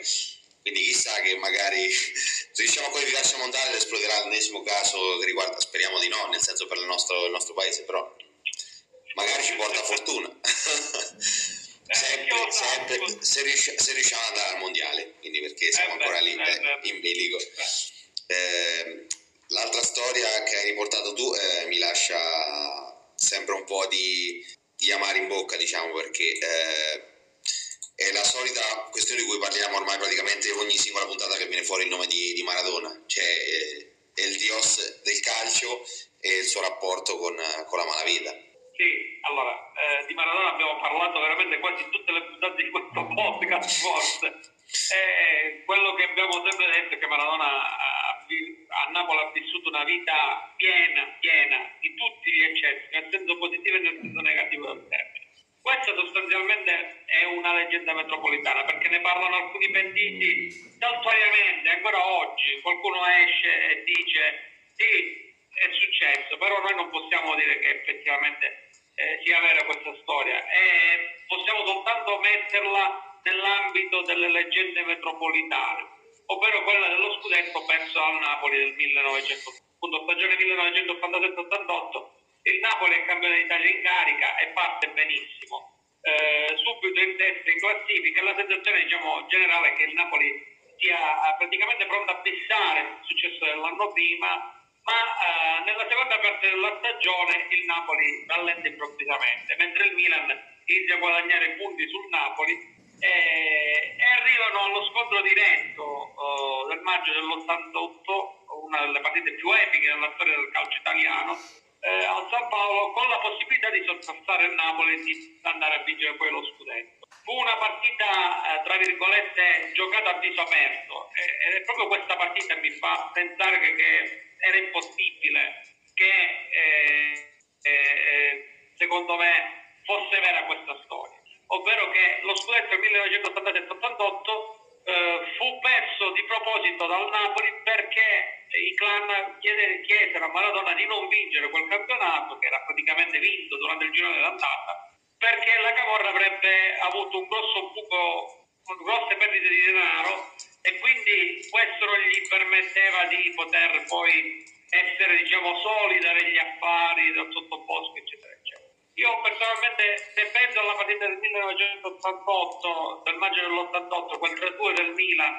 quindi chissà che magari se riusciamo a qualificarci al mondiale esploderà l'ennesimo caso che riguarda, speriamo di no, nel senso per il nostro, il nostro paese, però magari ci porta fortuna. Sempre, eh, sempre, se, riusci- se riusciamo ad andare al mondiale, quindi perché siamo eh beh, ancora lì eh, in bilico. Eh, l'altra storia che hai riportato tu eh, mi lascia sempre un po' di, di amaro in bocca, diciamo, perché eh, è la solita questione di cui parliamo ormai praticamente ogni singola puntata, che viene fuori il nome di, di Maradona, cioè eh, è il Dios del calcio e il suo rapporto con, con la malavita. Sì, allora, eh, di Maradona abbiamo parlato veramente quasi tutte le puntate di questo podcast, forse. E quello che abbiamo sempre detto è che Maradona ha, a Napoli ha vissuto una vita piena, piena di tutti gli eccessi, nel senso positivo e nel senso negativo del termine. Questa sostanzialmente è una leggenda metropolitana, perché ne parlano alcuni pentiti saltuariamente, ancora oggi qualcuno esce e dice sì, è successo, però noi non possiamo dire che effettivamente Eh, sia vera questa storia, e possiamo soltanto metterla nell'ambito delle leggende metropolitane, ovvero quella dello scudetto perso al Napoli del millenovecento, appunto, stagione millenovecentottantasette ottantotto. Il Napoli è campione d'Italia in carica e parte benissimo, eh, subito in testa in classifica. La sensazione, diciamo, generale è che il Napoli sia praticamente pronto a fissare il successo dell'anno prima, ma eh, nella seconda parte della stagione il Napoli rallenta improvvisamente, mentre il Milan inizia a guadagnare punti sul Napoli eh, e arrivano allo scontro diretto eh, del maggio dell'ottantotto, una delle partite più epiche nella storia del calcio italiano, eh, al San Paolo, con la possibilità di sorpassare il Napoli e di andare a vincere poi lo scudetto. Fu una partita, eh, tra virgolette, giocata a viso aperto, e, e proprio questa partita mi fa pensare che, che era impossibile che eh, eh, secondo me fosse vera questa storia, ovvero che lo scudetto del millenovecentottantasette ottantotto eh, fu perso di proposito dal Napoli, perché i clan chiesero a Maradona di non vincere quel campionato, che era praticamente vinto durante il girone dell'andata, perché la Camorra avrebbe avuto un grosso buco, grosse perdite di denaro, e quindi questo non gli permetteva di poter poi essere, diciamo, solida negli affari del sottobosco, eccetera, eccetera. Io personalmente, se penso alla partita del millenovecentottantotto, del maggio dell'ottantotto, quel tre due del Milan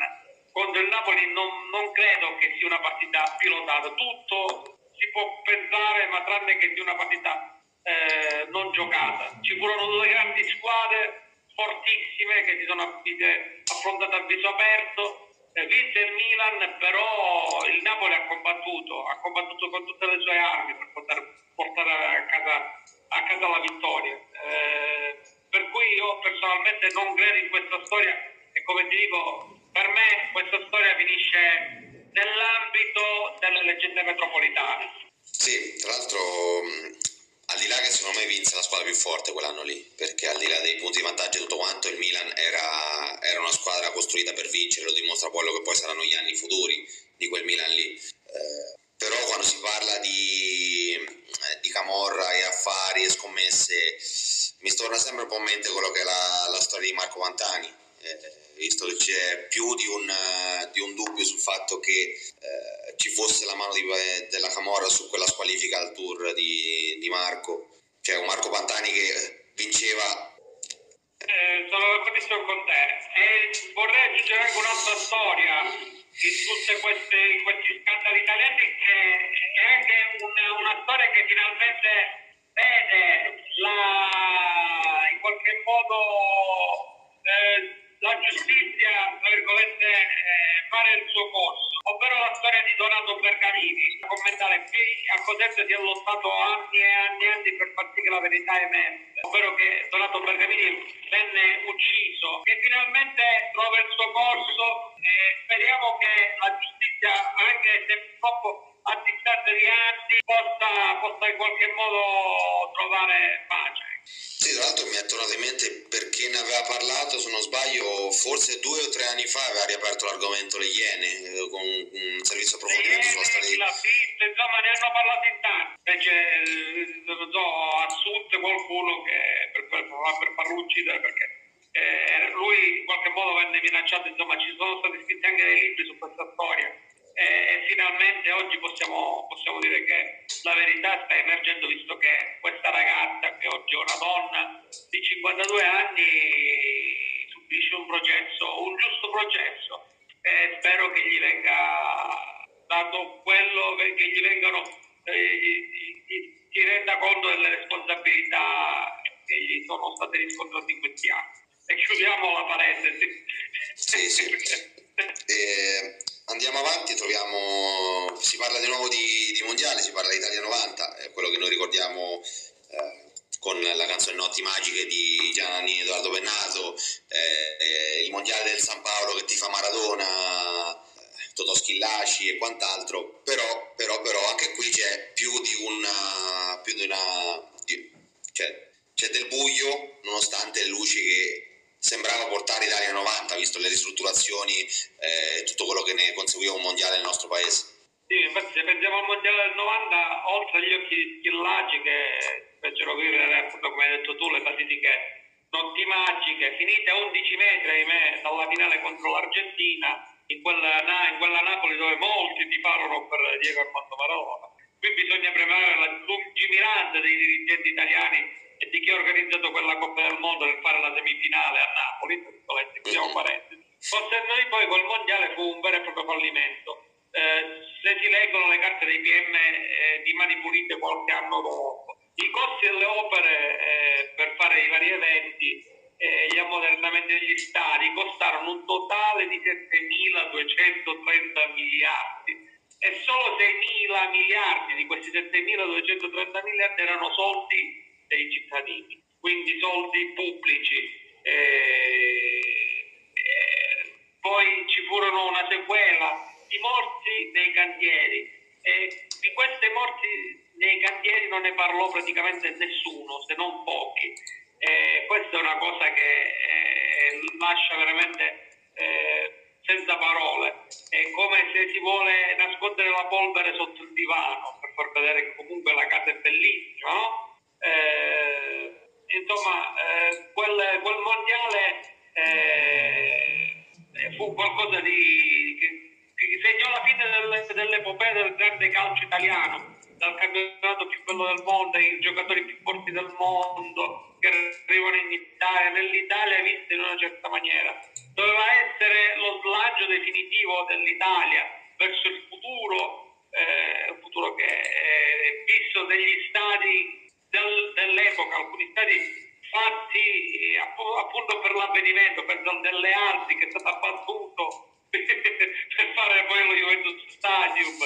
contro il Napoli, non, non credo che sia una partita pilotata. Tutto si può pensare, ma tranne che sia una partita eh, non giocata. Ci furono due grandi squadre fortissime che si sono affrontate a viso aperto, eh, vinse il Milan, però il Napoli ha combattuto, ha combattuto con tutte le sue armi per poter portare a casa, a casa la vittoria. Eh, per cui io personalmente non credo in questa storia, e come ti dico, per me questa storia finisce nell'ambito delle leggende metropolitane. Sì, tra l'altro, al di là che secondo me vinse la squadra più forte quell'anno lì, perché al di là dei punti di vantaggio e tutto quanto, il Milan era, era una squadra costruita per vincere, lo dimostra quello che poi saranno gli anni futuri di quel Milan lì. Eh, però quando si parla di, eh, di camorra e affari e scommesse, mi torna sempre un po' in mente quello che è la, la storia di Marco Vantani, eh, visto che c'è più di un, di un dubbio sul fatto che eh, ci fosse la mano di, della camorra su quella squalifica al Tour di, di Marco, cioè un Marco Vantani che vinceva. Eh, sono d'accordo con te e vorrei aggiungere anche un'altra storia di tutte queste, in questi scandali italiani, che è anche una, una storia che finalmente vede la, in qualche modo eh, la giustizia, tra virgolette, eh, fare il suo corso, ovvero la storia di Donato Bergamini, commentare che a Cosenza si è lottato anni e anni e anni per far sì che la verità emerse, ovvero che Donato Bergamini venne ucciso, che finalmente trova il suo corso, e speriamo che la giustizia, anche se troppo a distanza di anni, possa, possa in qualche modo trovare pace. Sì, tra l'altro mi è tornato in mente perché ne aveva parlato, se non sbaglio, forse due o tre anni fa aveva riaperto l'argomento le Iene, con un servizio approfondimento sulla storia. La pista, insomma, ne hanno parlato in tanti. Invece, non so, assunte qualcuno che per, per, per farlo uccidere, perché eh, lui in qualche modo venne minacciato, insomma, ci sono stati scritti anche dei libri su questa storia. E finalmente oggi possiamo, possiamo dire che la verità sta emergendo, visto che questa ragazza, che oggi è una donna di cinquantadue anni, subisce un processo, un giusto processo, e spero che gli venga dato quello che gli vengano, eh, si renda conto delle responsabilità che gli sono state riscontrate in questi anni. E chiudiamo la parentesi. Sì, sì. eh... Andiamo avanti, troviamo, si parla di nuovo di, di mondiale, si parla di Italia novanta, è quello che noi ricordiamo eh, con la canzone Notti Magiche di Gianni Edoardo Bennato, eh, eh, il mondiale del San Paolo che tifa Maradona, eh, Totò Schillaci e quant'altro, però, però, però anche qui c'è più di una, più di una di, cioè, c'è del buio nonostante le luci che sembrava portare Italia novanta, visto le ristrutturazioni, eh, tutto quello che ne conseguiva un mondiale nel nostro paese. Sì, infatti se pensiamo al mondiale del novanta, oltre agli occhi di Schillaci che fecero vivere, appunto, come hai detto tu, le fatidiche Notti Magiche, finite a undici metri, ahimè, dalla finale contro l'Argentina, in quella, in quella Napoli dove molti tifarono per Diego Armando Maradona. Qui bisogna premiare la lungimiranza dei dirigenti italiani e di chi ha organizzato quella Coppa del Mondo per fare la semifinale a Napoli, siamo parenti. Forse noi poi col mondiale fu un vero e proprio fallimento. Eh, se si leggono le carte dei P M eh, di Mani Pulite qualche anno dopo, i costi delle opere eh, per fare i vari eventi, eh, gli ammodernamenti degli stadi costarono un totale di settemiladuecentotrenta miliardi. E solo seimila miliardi di questi settemiladuecentotrenta miliardi erano soldi dei cittadini, quindi soldi pubblici. Eh, eh, poi ci furono una sequela di morti nei cantieri, eh, di queste morti nei cantieri non ne parlò praticamente nessuno, se non pochi. Eh, questa è una cosa che eh, lascia veramente eh, senza parole, è come se si vuole nascondere la polvere sotto il divano per far vedere che comunque la casa è bellissima, no? Eh, insomma eh, quel, quel mondiale eh, fu qualcosa di che, che segnò la fine del, dell'epopea del grande calcio italiano, dal campionato più bello del mondo, i giocatori più forti del mondo che arrivano in Italia, nell'Italia vista in una certa maniera. Doveva essere lo slancio definitivo dell'Italia verso il futuro, eh, un futuro che eh, visto degli stati dell'epoca, alcuni stati fatti appunto per l'avvenimento, per delle Alpi che è stato abbattuto per fare poi lo Juventus Stadium,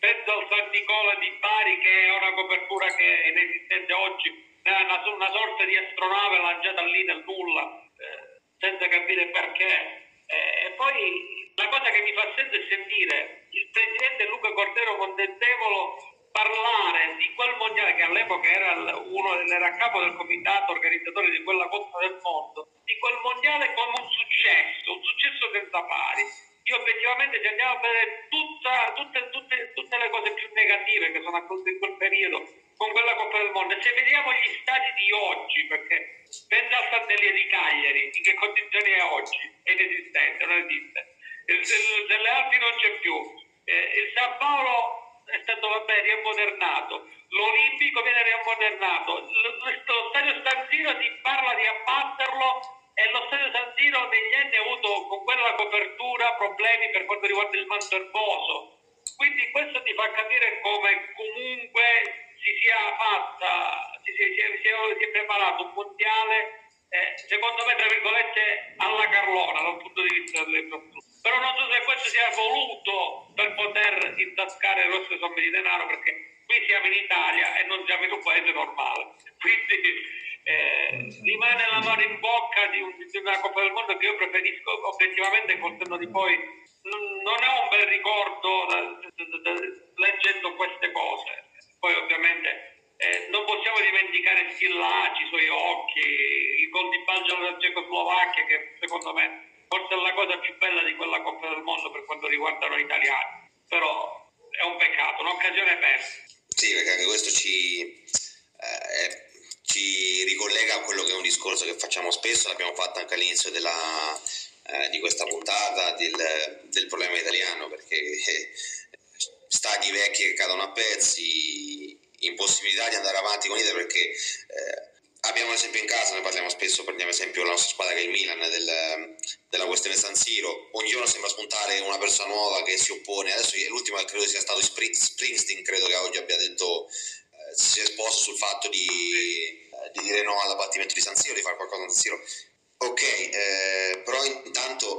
penso al San Nicola di Bari che è una copertura che è inesistente oggi, una, una sorta di astronave lanciata lì nel nulla, eh, senza capire perché. Eh, e poi la cosa che mi fa sempre sentire il presidente Luca Cordero Montezemolo parlare di quel mondiale, che all'epoca era uno era capo del comitato organizzatore di quella Coppa del Mondo, di quel mondiale come un successo, un successo senza pari, io effettivamente ci andiamo a vedere tutta, tutte, tutte, tutte le cose più negative che sono accadute in quel periodo con quella Coppa del Mondo. Se vediamo gli stati di oggi, perché pensa al Sandelia di Cagliari, in che condizioni è oggi? È inesistente, non esiste. Il, il, delle altre non c'è più. Eh, il San Paolo è stato, vabbè, riammodernato. L'Olimpico viene riammodernato. Lo stadio San Siro si parla di abbatterlo, e lo stadio San Siro negli anni ha avuto con quella copertura problemi per quanto riguarda il manto erboso. Quindi questo ti fa capire come comunque si sia fatta, si sia, si sia, si è preparato un mondiale, eh, secondo me, tra virgolette, alla Carlona dal punto di vista delle infrastrutture. Però non so se questo sia voluto per poter intascare grosse somme di denaro, perché qui siamo in Italia e non siamo in un paese normale. Quindi eh, rimane l'amore in bocca di, un, di una Coppa del Mondo che io preferisco obiettivamente, col senno di poi, n- non è un bel ricordo da, da, da, leggendo queste cose. Poi ovviamente eh, non possiamo dimenticare Schillaci, i suoi occhi, il gol di Baggio della Cecoslovacchia, che secondo me forse è la cosa più bella di quella Coppa del Mondo per quanto riguarda noi italiani. Però è un peccato, un'occasione persa. Sì, perché anche questo ci, eh, ci ricollega a quello che è un discorso che facciamo spesso, l'abbiamo fatto anche all'inizio della, eh, di questa puntata, del, del problema italiano, perché eh, stadi vecchi che cadono a pezzi, impossibilità di andare avanti con l'Italia, perché eh, abbiamo l'esempio in casa, ne parliamo spesso, prendiamo esempio la nostra squadra che è il Milan, del, della questione San Siro. Ogni giorno sembra spuntare una persona nuova che si oppone. Adesso l'ultima credo sia stato Springsteen, credo che oggi abbia detto, eh, si è esposto sul fatto di, eh, di dire no all'abbattimento di San Siro, di fare qualcosa a San Siro. Ok, eh, però intanto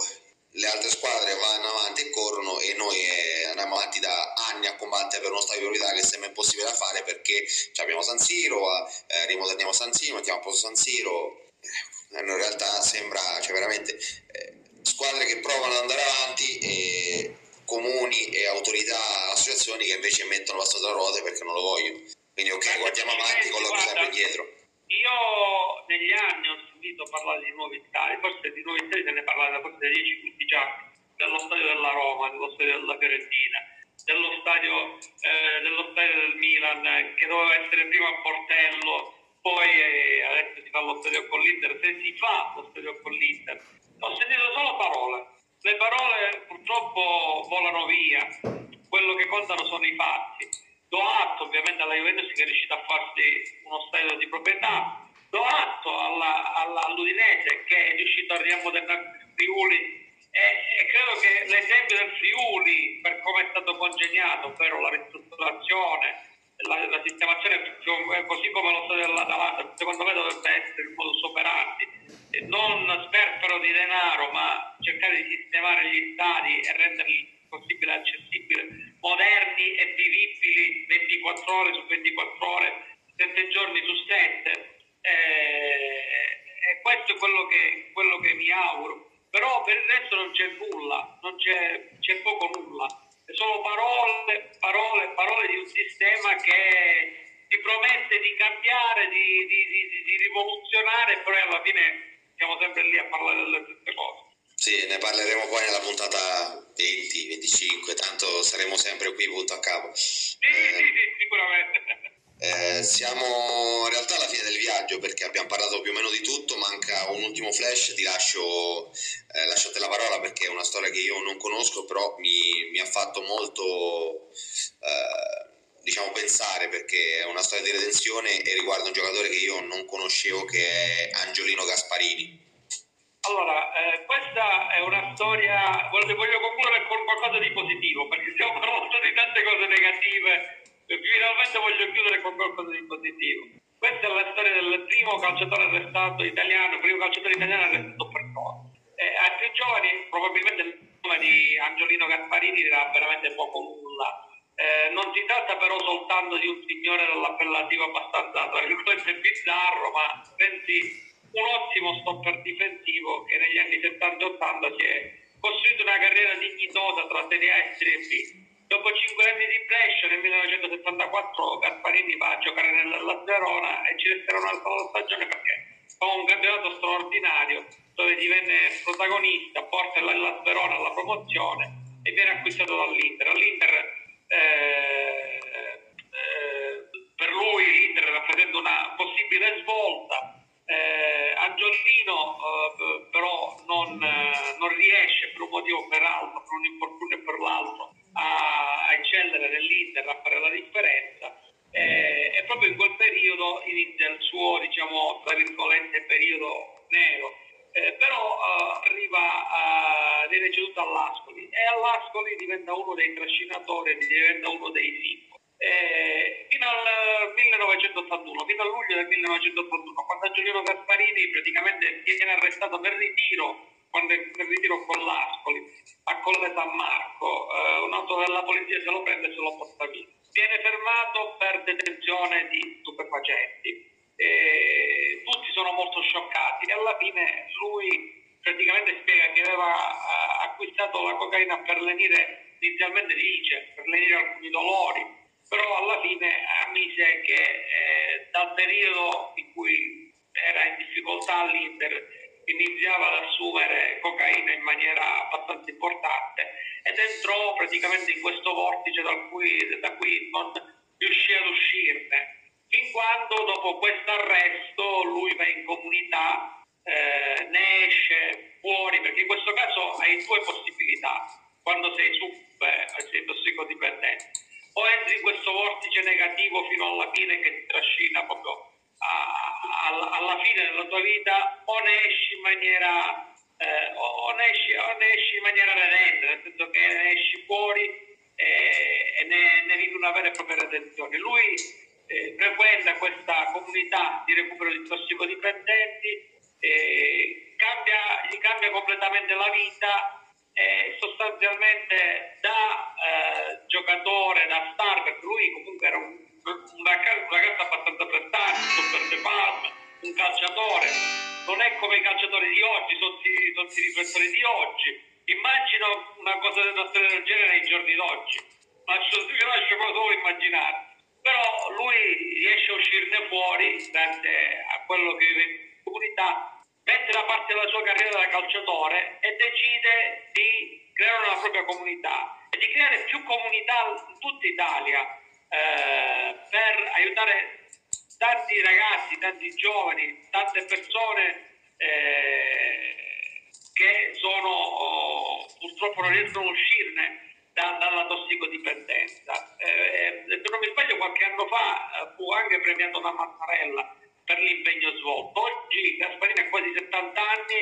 le altre squadre vanno avanti e corrono, e noi eh, andiamo avanti da anni a combattere per uno stadio di priorità che sembra impossibile da fare, perché abbiamo San Siro, eh, rimoderniamo San Siro, mettiamo a posto San Siro. Eh, in realtà sembra, cioè veramente, eh, squadre che provano ad andare avanti, e comuni e autorità, associazioni che invece mettono la strada a ruote perché non lo vogliono. Quindi ok, guardiamo avanti con l'occhio sempre dietro. Io negli anni ho sentito parlare di nuovi stadi, forse di nuovi stadi se ne parlava forse da dieci quindici anni, dello stadio della Roma, dello stadio della Fiorentina, dello stadio, eh, dello stadio del Milan, che doveva essere prima a Portello, poi eh, adesso si fa lo stadio con l'Inter, se si fa lo stadio con l'Inter. Ho sentito solo parole, le parole purtroppo volano via, quello che contano sono i fatti. Do atto ovviamente alla Juventus che è riuscita a farsi uno stadio di proprietà, do atto alla, alla, all'Udinese che è riuscito a riammodernare il Friuli, e, e credo che l'esempio del Friuli, per come è stato congegnato, ovvero la ristrutturazione, la, la sistemazione, così come lo stadio dell'Atalanta, secondo me dovrebbe essere il modus operandi, non sperpero di denaro, ma cercare di sistemare gli stadi e renderli possibile, accessibile, moderni e vivibili ventiquattro ore su ventiquattro ore, sette giorni su sette. Eh, e questo è quello che, quello che mi auguro. Però per il resto non c'è nulla, non c'è, c'è poco nulla, è solo parole, parole, parole di un sistema che si promette di cambiare, di, di, di, di rivoluzionare, però alla fine siamo sempre lì a parlare delle stesse cose. Sì, ne parleremo poi nella puntata venti venticinque, tanto saremo sempre qui punto a capo. Sì, eh, sì, sì, sicuramente. Eh, siamo in realtà alla fine del viaggio, perché abbiamo parlato più o meno di tutto, manca un ultimo flash, ti lascio, eh, lasciate la parola, perché è una storia che io non conosco, però mi, mi ha fatto molto, eh, diciamo, pensare, perché è una storia di redenzione e riguarda un giocatore che io non conoscevo, che è Angiolino Gasparini. Allora, eh, questa è una storia, voglio, voglio concludere con qualcosa di positivo, perché stiamo parlando di tante cose negative, e finalmente voglio chiudere con qualcosa di positivo. Questa è la storia del primo calciatore arrestato italiano, il primo calciatore italiano arrestato per cosa. Eh, ai più giovani probabilmente il nome di Angiolino Gasparini era veramente poco nulla. Eh, non si tratta però soltanto di un signore dall'appellativo abbastanza, tra virgolette, bizzarro, ma pensi un ottimo stopper difensivo che negli anni settanta ottanta si è costruito una carriera dignitosa tra Serie A e Serie B. Dopo cinque anni di Brescia, nel millenovecentosettantaquattro Gasparini va a giocare nella Verona e ci resterà un'altra stagione, perché fa un campionato straordinario, dove divenne protagonista, porta la Verona alla promozione e viene acquistato dall'Inter. All'Inter eh, eh, per lui l'Inter rappresenta una possibile svolta. Eh, Angiolino eh, però non, eh, non riesce per un motivo o per altro, per un infortunio e per l'altro, a, a eccellere nell'Inter, a fare la differenza. Eh, e proprio in quel periodo inizia il suo, diciamo, tra virgolette, periodo nero. Eh, però eh, arriva, eh, viene ceduto all'Ascoli, e all'Ascoli diventa uno dei trascinatori, diventa uno dei simboli. Eh, fino al millenovecentottantuno, fino a luglio del millenovecentottantuno, quando Giuliano Gasparini praticamente viene arrestato per ritiro, quando è per ritiro con l'Ascoli a Colle San Marco, eh, un'auto della polizia se lo prende e se lo porta via. Viene fermato per detenzione di stupefacenti. Eh, tutti sono molto scioccati e alla fine lui praticamente spiega che aveva eh, acquistato la cocaina per lenire, inizialmente dice, per lenire alcuni dolori. Però alla fine ammise che eh, dal periodo in cui era in difficoltà l'Inter iniziava ad assumere cocaina in maniera abbastanza importante ed entrò praticamente in questo vortice da cui, da cui non riuscì ad uscirne, fin quando dopo questo arresto lui va in comunità, eh, ne esce fuori, perché in questo caso hai due possibilità quando sei su, beh, sei tossicodipendente. O entri in questo vortice negativo fino alla fine che ti trascina proprio a, a, alla fine della tua vita, o ne esci in maniera eh, o ne esci, o ne esci in maniera redente, nel senso che ne esci fuori eh, e ne, ne vivi una vera e propria redenzione. Lui eh, frequenta questa comunità di recupero di tossicodipendenti, eh, cambia, gli cambia completamente la vita. Eh, sostanzialmente da eh, giocatore, da star, perché lui comunque era un, un ragazzo abbastanza prestante, un, un calciatore, non è come i calciatori di oggi, sotto i riflettori di oggi. Immagino una cosa della storia del genere nei giorni d'oggi, lascio, vi lascio solo immaginare. Però lui riesce a uscirne fuori grazie a quello che vive in comunità, mette da parte la sua carriera da calciatore e decide di creare una propria comunità e di creare più comunità in tutta Italia eh, per aiutare tanti ragazzi, tanti giovani, tante persone eh, che sono oh, purtroppo non riescono a uscirne da, dalla tossicodipendenza. Eh, eh, se non mi sbaglio qualche anno fa eh, fu anche premiato da Mattarella per l'impegno svolto. Oggi Gasparini ha quasi settanta anni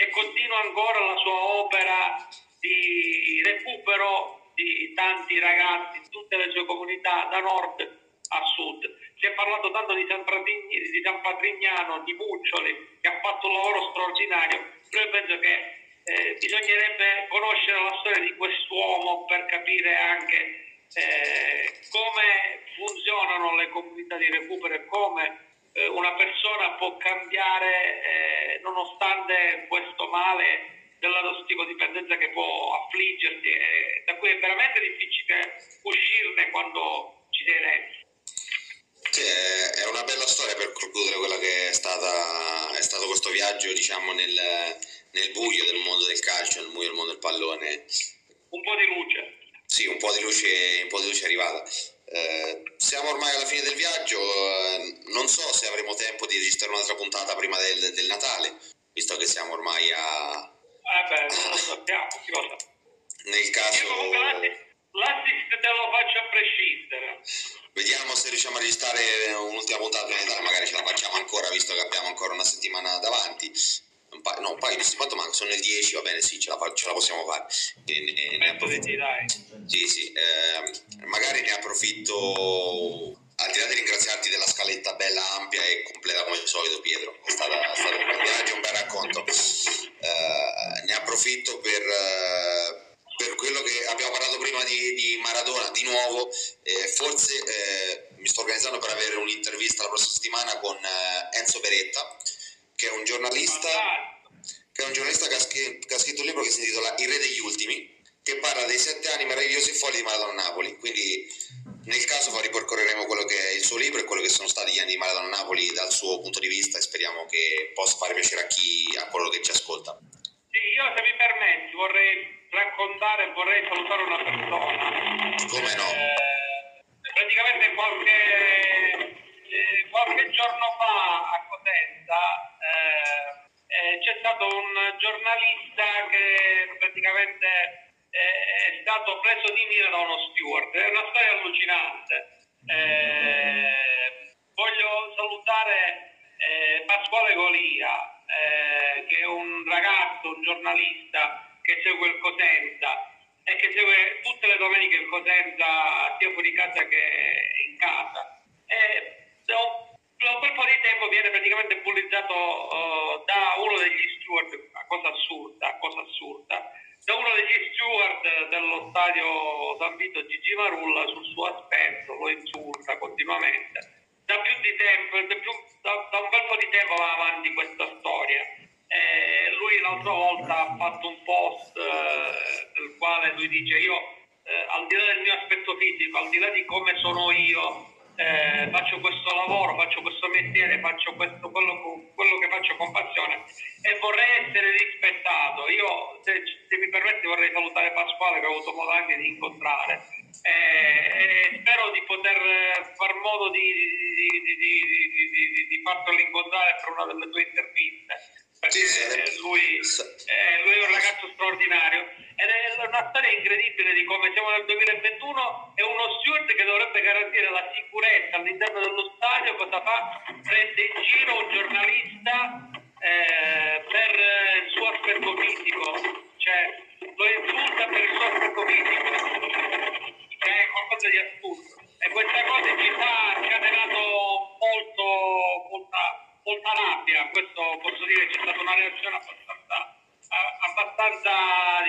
e continua ancora la sua opera di recupero di tanti ragazzi, di tutte le sue comunità, da nord a sud. Si è parlato tanto di San, Pratign- di San Patrignano, di Buccioli, che ha fatto un lavoro straordinario. Io penso che eh, bisognerebbe conoscere la storia di quest'uomo per capire anche eh, come funzionano le comunità di recupero e come una persona può cambiare eh, nonostante questo male della tossicodipendenza che può affliggerti, eh, da cui è veramente difficile uscirne quando ci sei dentro. Sì, è una bella storia per concludere quella che è stata è stato questo viaggio, diciamo, nel, nel buio del mondo del calcio, nel buio del mondo del pallone. Un po' di luce. Sì, un po' di luce, un po' di luce è arrivata. Eh, siamo ormai alla fine del viaggio, eh, non so se avremo tempo di registrare un'altra puntata prima del, del Natale, visto che siamo ormai a... Eh beh, non lo sappiamo, chi lo sa. Nel caso... Io comunque l'assist, l'assist te lo faccio a prescindere. Vediamo se riusciamo a registrare un'ultima puntata prima del Natale, magari ce la facciamo ancora, visto che abbiamo ancora una settimana davanti. Un pa- no, un paio di settimane, manca, sono le dieci, va bene, sì, ce la, fa- ce la possiamo fare. E ne, ne approfitto. Sì, sì, eh, magari ne approfitto, al di là di ringraziarti della scaletta bella, ampia e completa come al solito, Pietro. È stato un bel viaggio, un bel racconto. Eh, ne approfitto per, per quello che abbiamo parlato prima di, di Maradona, di nuovo. Eh, forse eh, mi sto organizzando per avere un'intervista la prossima settimana con eh, Enzo Beretta, che è un giornalista che, è un giornalista che, ha scritto, che ha scritto un libro che si intitola Il Re degli Ultimi, che parla dei sette anni meravigliosi e folli di Maradona Napoli. Quindi Nel caso poi ripercorreremo quello che è il suo libro e quello che sono stati gli anni di Maradona Napoli dal suo punto di vista, e speriamo che possa fare piacere a chi, a quello che ci ascolta. Sì, io, se mi permetti, vorrei raccontare, vorrei salutare una persona. Come no? Eh, praticamente qualche, eh, qualche giorno fa a Cosenza eh, eh, c'è stato un giornalista che praticamente è stato preso di mira da uno steward. È una storia allucinante. Eh, voglio salutare eh, Pasquale Golia, eh, che è un ragazzo, un giornalista che segue il Cosenza e che segue tutte le domeniche il Cosenza sia fuori casa che in casa. E da un bel po' di tempo viene praticamente bullizzato uh, da uno degli steward, una cosa assurda, una cosa assurda. Da uno degli steward dello stadio San Vito, Gigi Marulla, sul suo aspetto, lo insulta continuamente. Da più di tempo, da, più, da, da un bel po' di tempo va avanti questa storia. Eh, lui l'altra volta ha fatto un post eh, nel quale lui dice: io, eh, al di là del mio aspetto fisico, al di là di come sono io, eh, faccio questo lavoro, faccio questo mestiere, faccio questo, quello, quello che faccio con passione e vorrei essere rispettato. Io, se Se mi permette, vorrei salutare Pasquale, che ho avuto modo anche di incontrare, eh, e spero di poter far modo di, di, di, di, di, di, di farlo incontrare per una delle tue interviste, perché sì, lui, sì. Eh, lui è un ragazzo straordinario ed è una storia incredibile di come siamo nel duemilaventuno e uno steward che dovrebbe garantire la sicurezza all'interno dello stadio, cosa fa? Prende in giro un giornalista eh, per il suo aspetto fisico. Cioè, lo insulta per il suo aspetto fisico, cioè è qualcosa di assurdo, e questa cosa ci ha scatenato molto, molta, molta rabbia. Questo posso dire, c'è stata una reazione abbastanza, abbastanza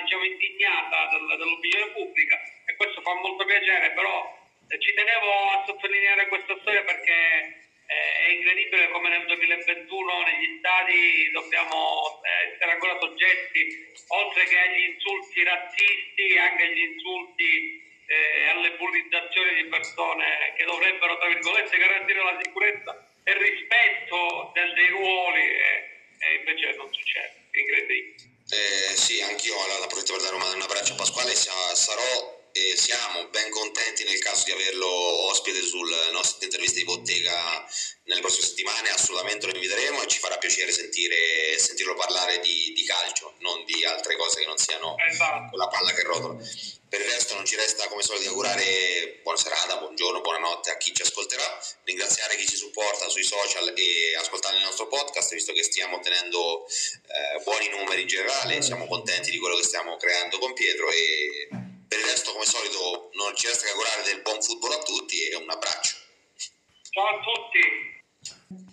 diciamo, indignata dell'opinione pubblica, e questo fa molto piacere. Però ci tenevo a sottolineare questa storia perché è incredibile come nel duemilaventuno negli stadi dobbiamo essere ancora soggetti, oltre che agli insulti razzisti, anche agli insulti e eh, alle bullizzazioni di persone che dovrebbero, tra virgolette, garantire la sicurezza e il rispetto del, dei ruoli, e, e invece non succede. Incredibile. Eh, sì, anch'io la approfitto per dare un abbraccio a Pasquale. Sarò E siamo ben contenti nel caso di averlo ospite sulle nostre interviste di Bottega nelle prossime settimane. Assolutamente lo inviteremo e ci farà piacere sentire, sentirlo parlare di, di calcio, non di altre cose che non siano esatto. La palla che rotola. Per il resto non ci resta come solito di augurare buona serata, buongiorno, buonanotte a chi ci ascolterà, ringraziare chi ci supporta sui social e ascoltare il nostro podcast, visto che stiamo ottenendo eh, buoni numeri in generale. Siamo contenti di quello che stiamo creando con Pietro e per il resto, come solito, non ci resta che augurare del buon football a tutti e un abbraccio. Ciao a tutti.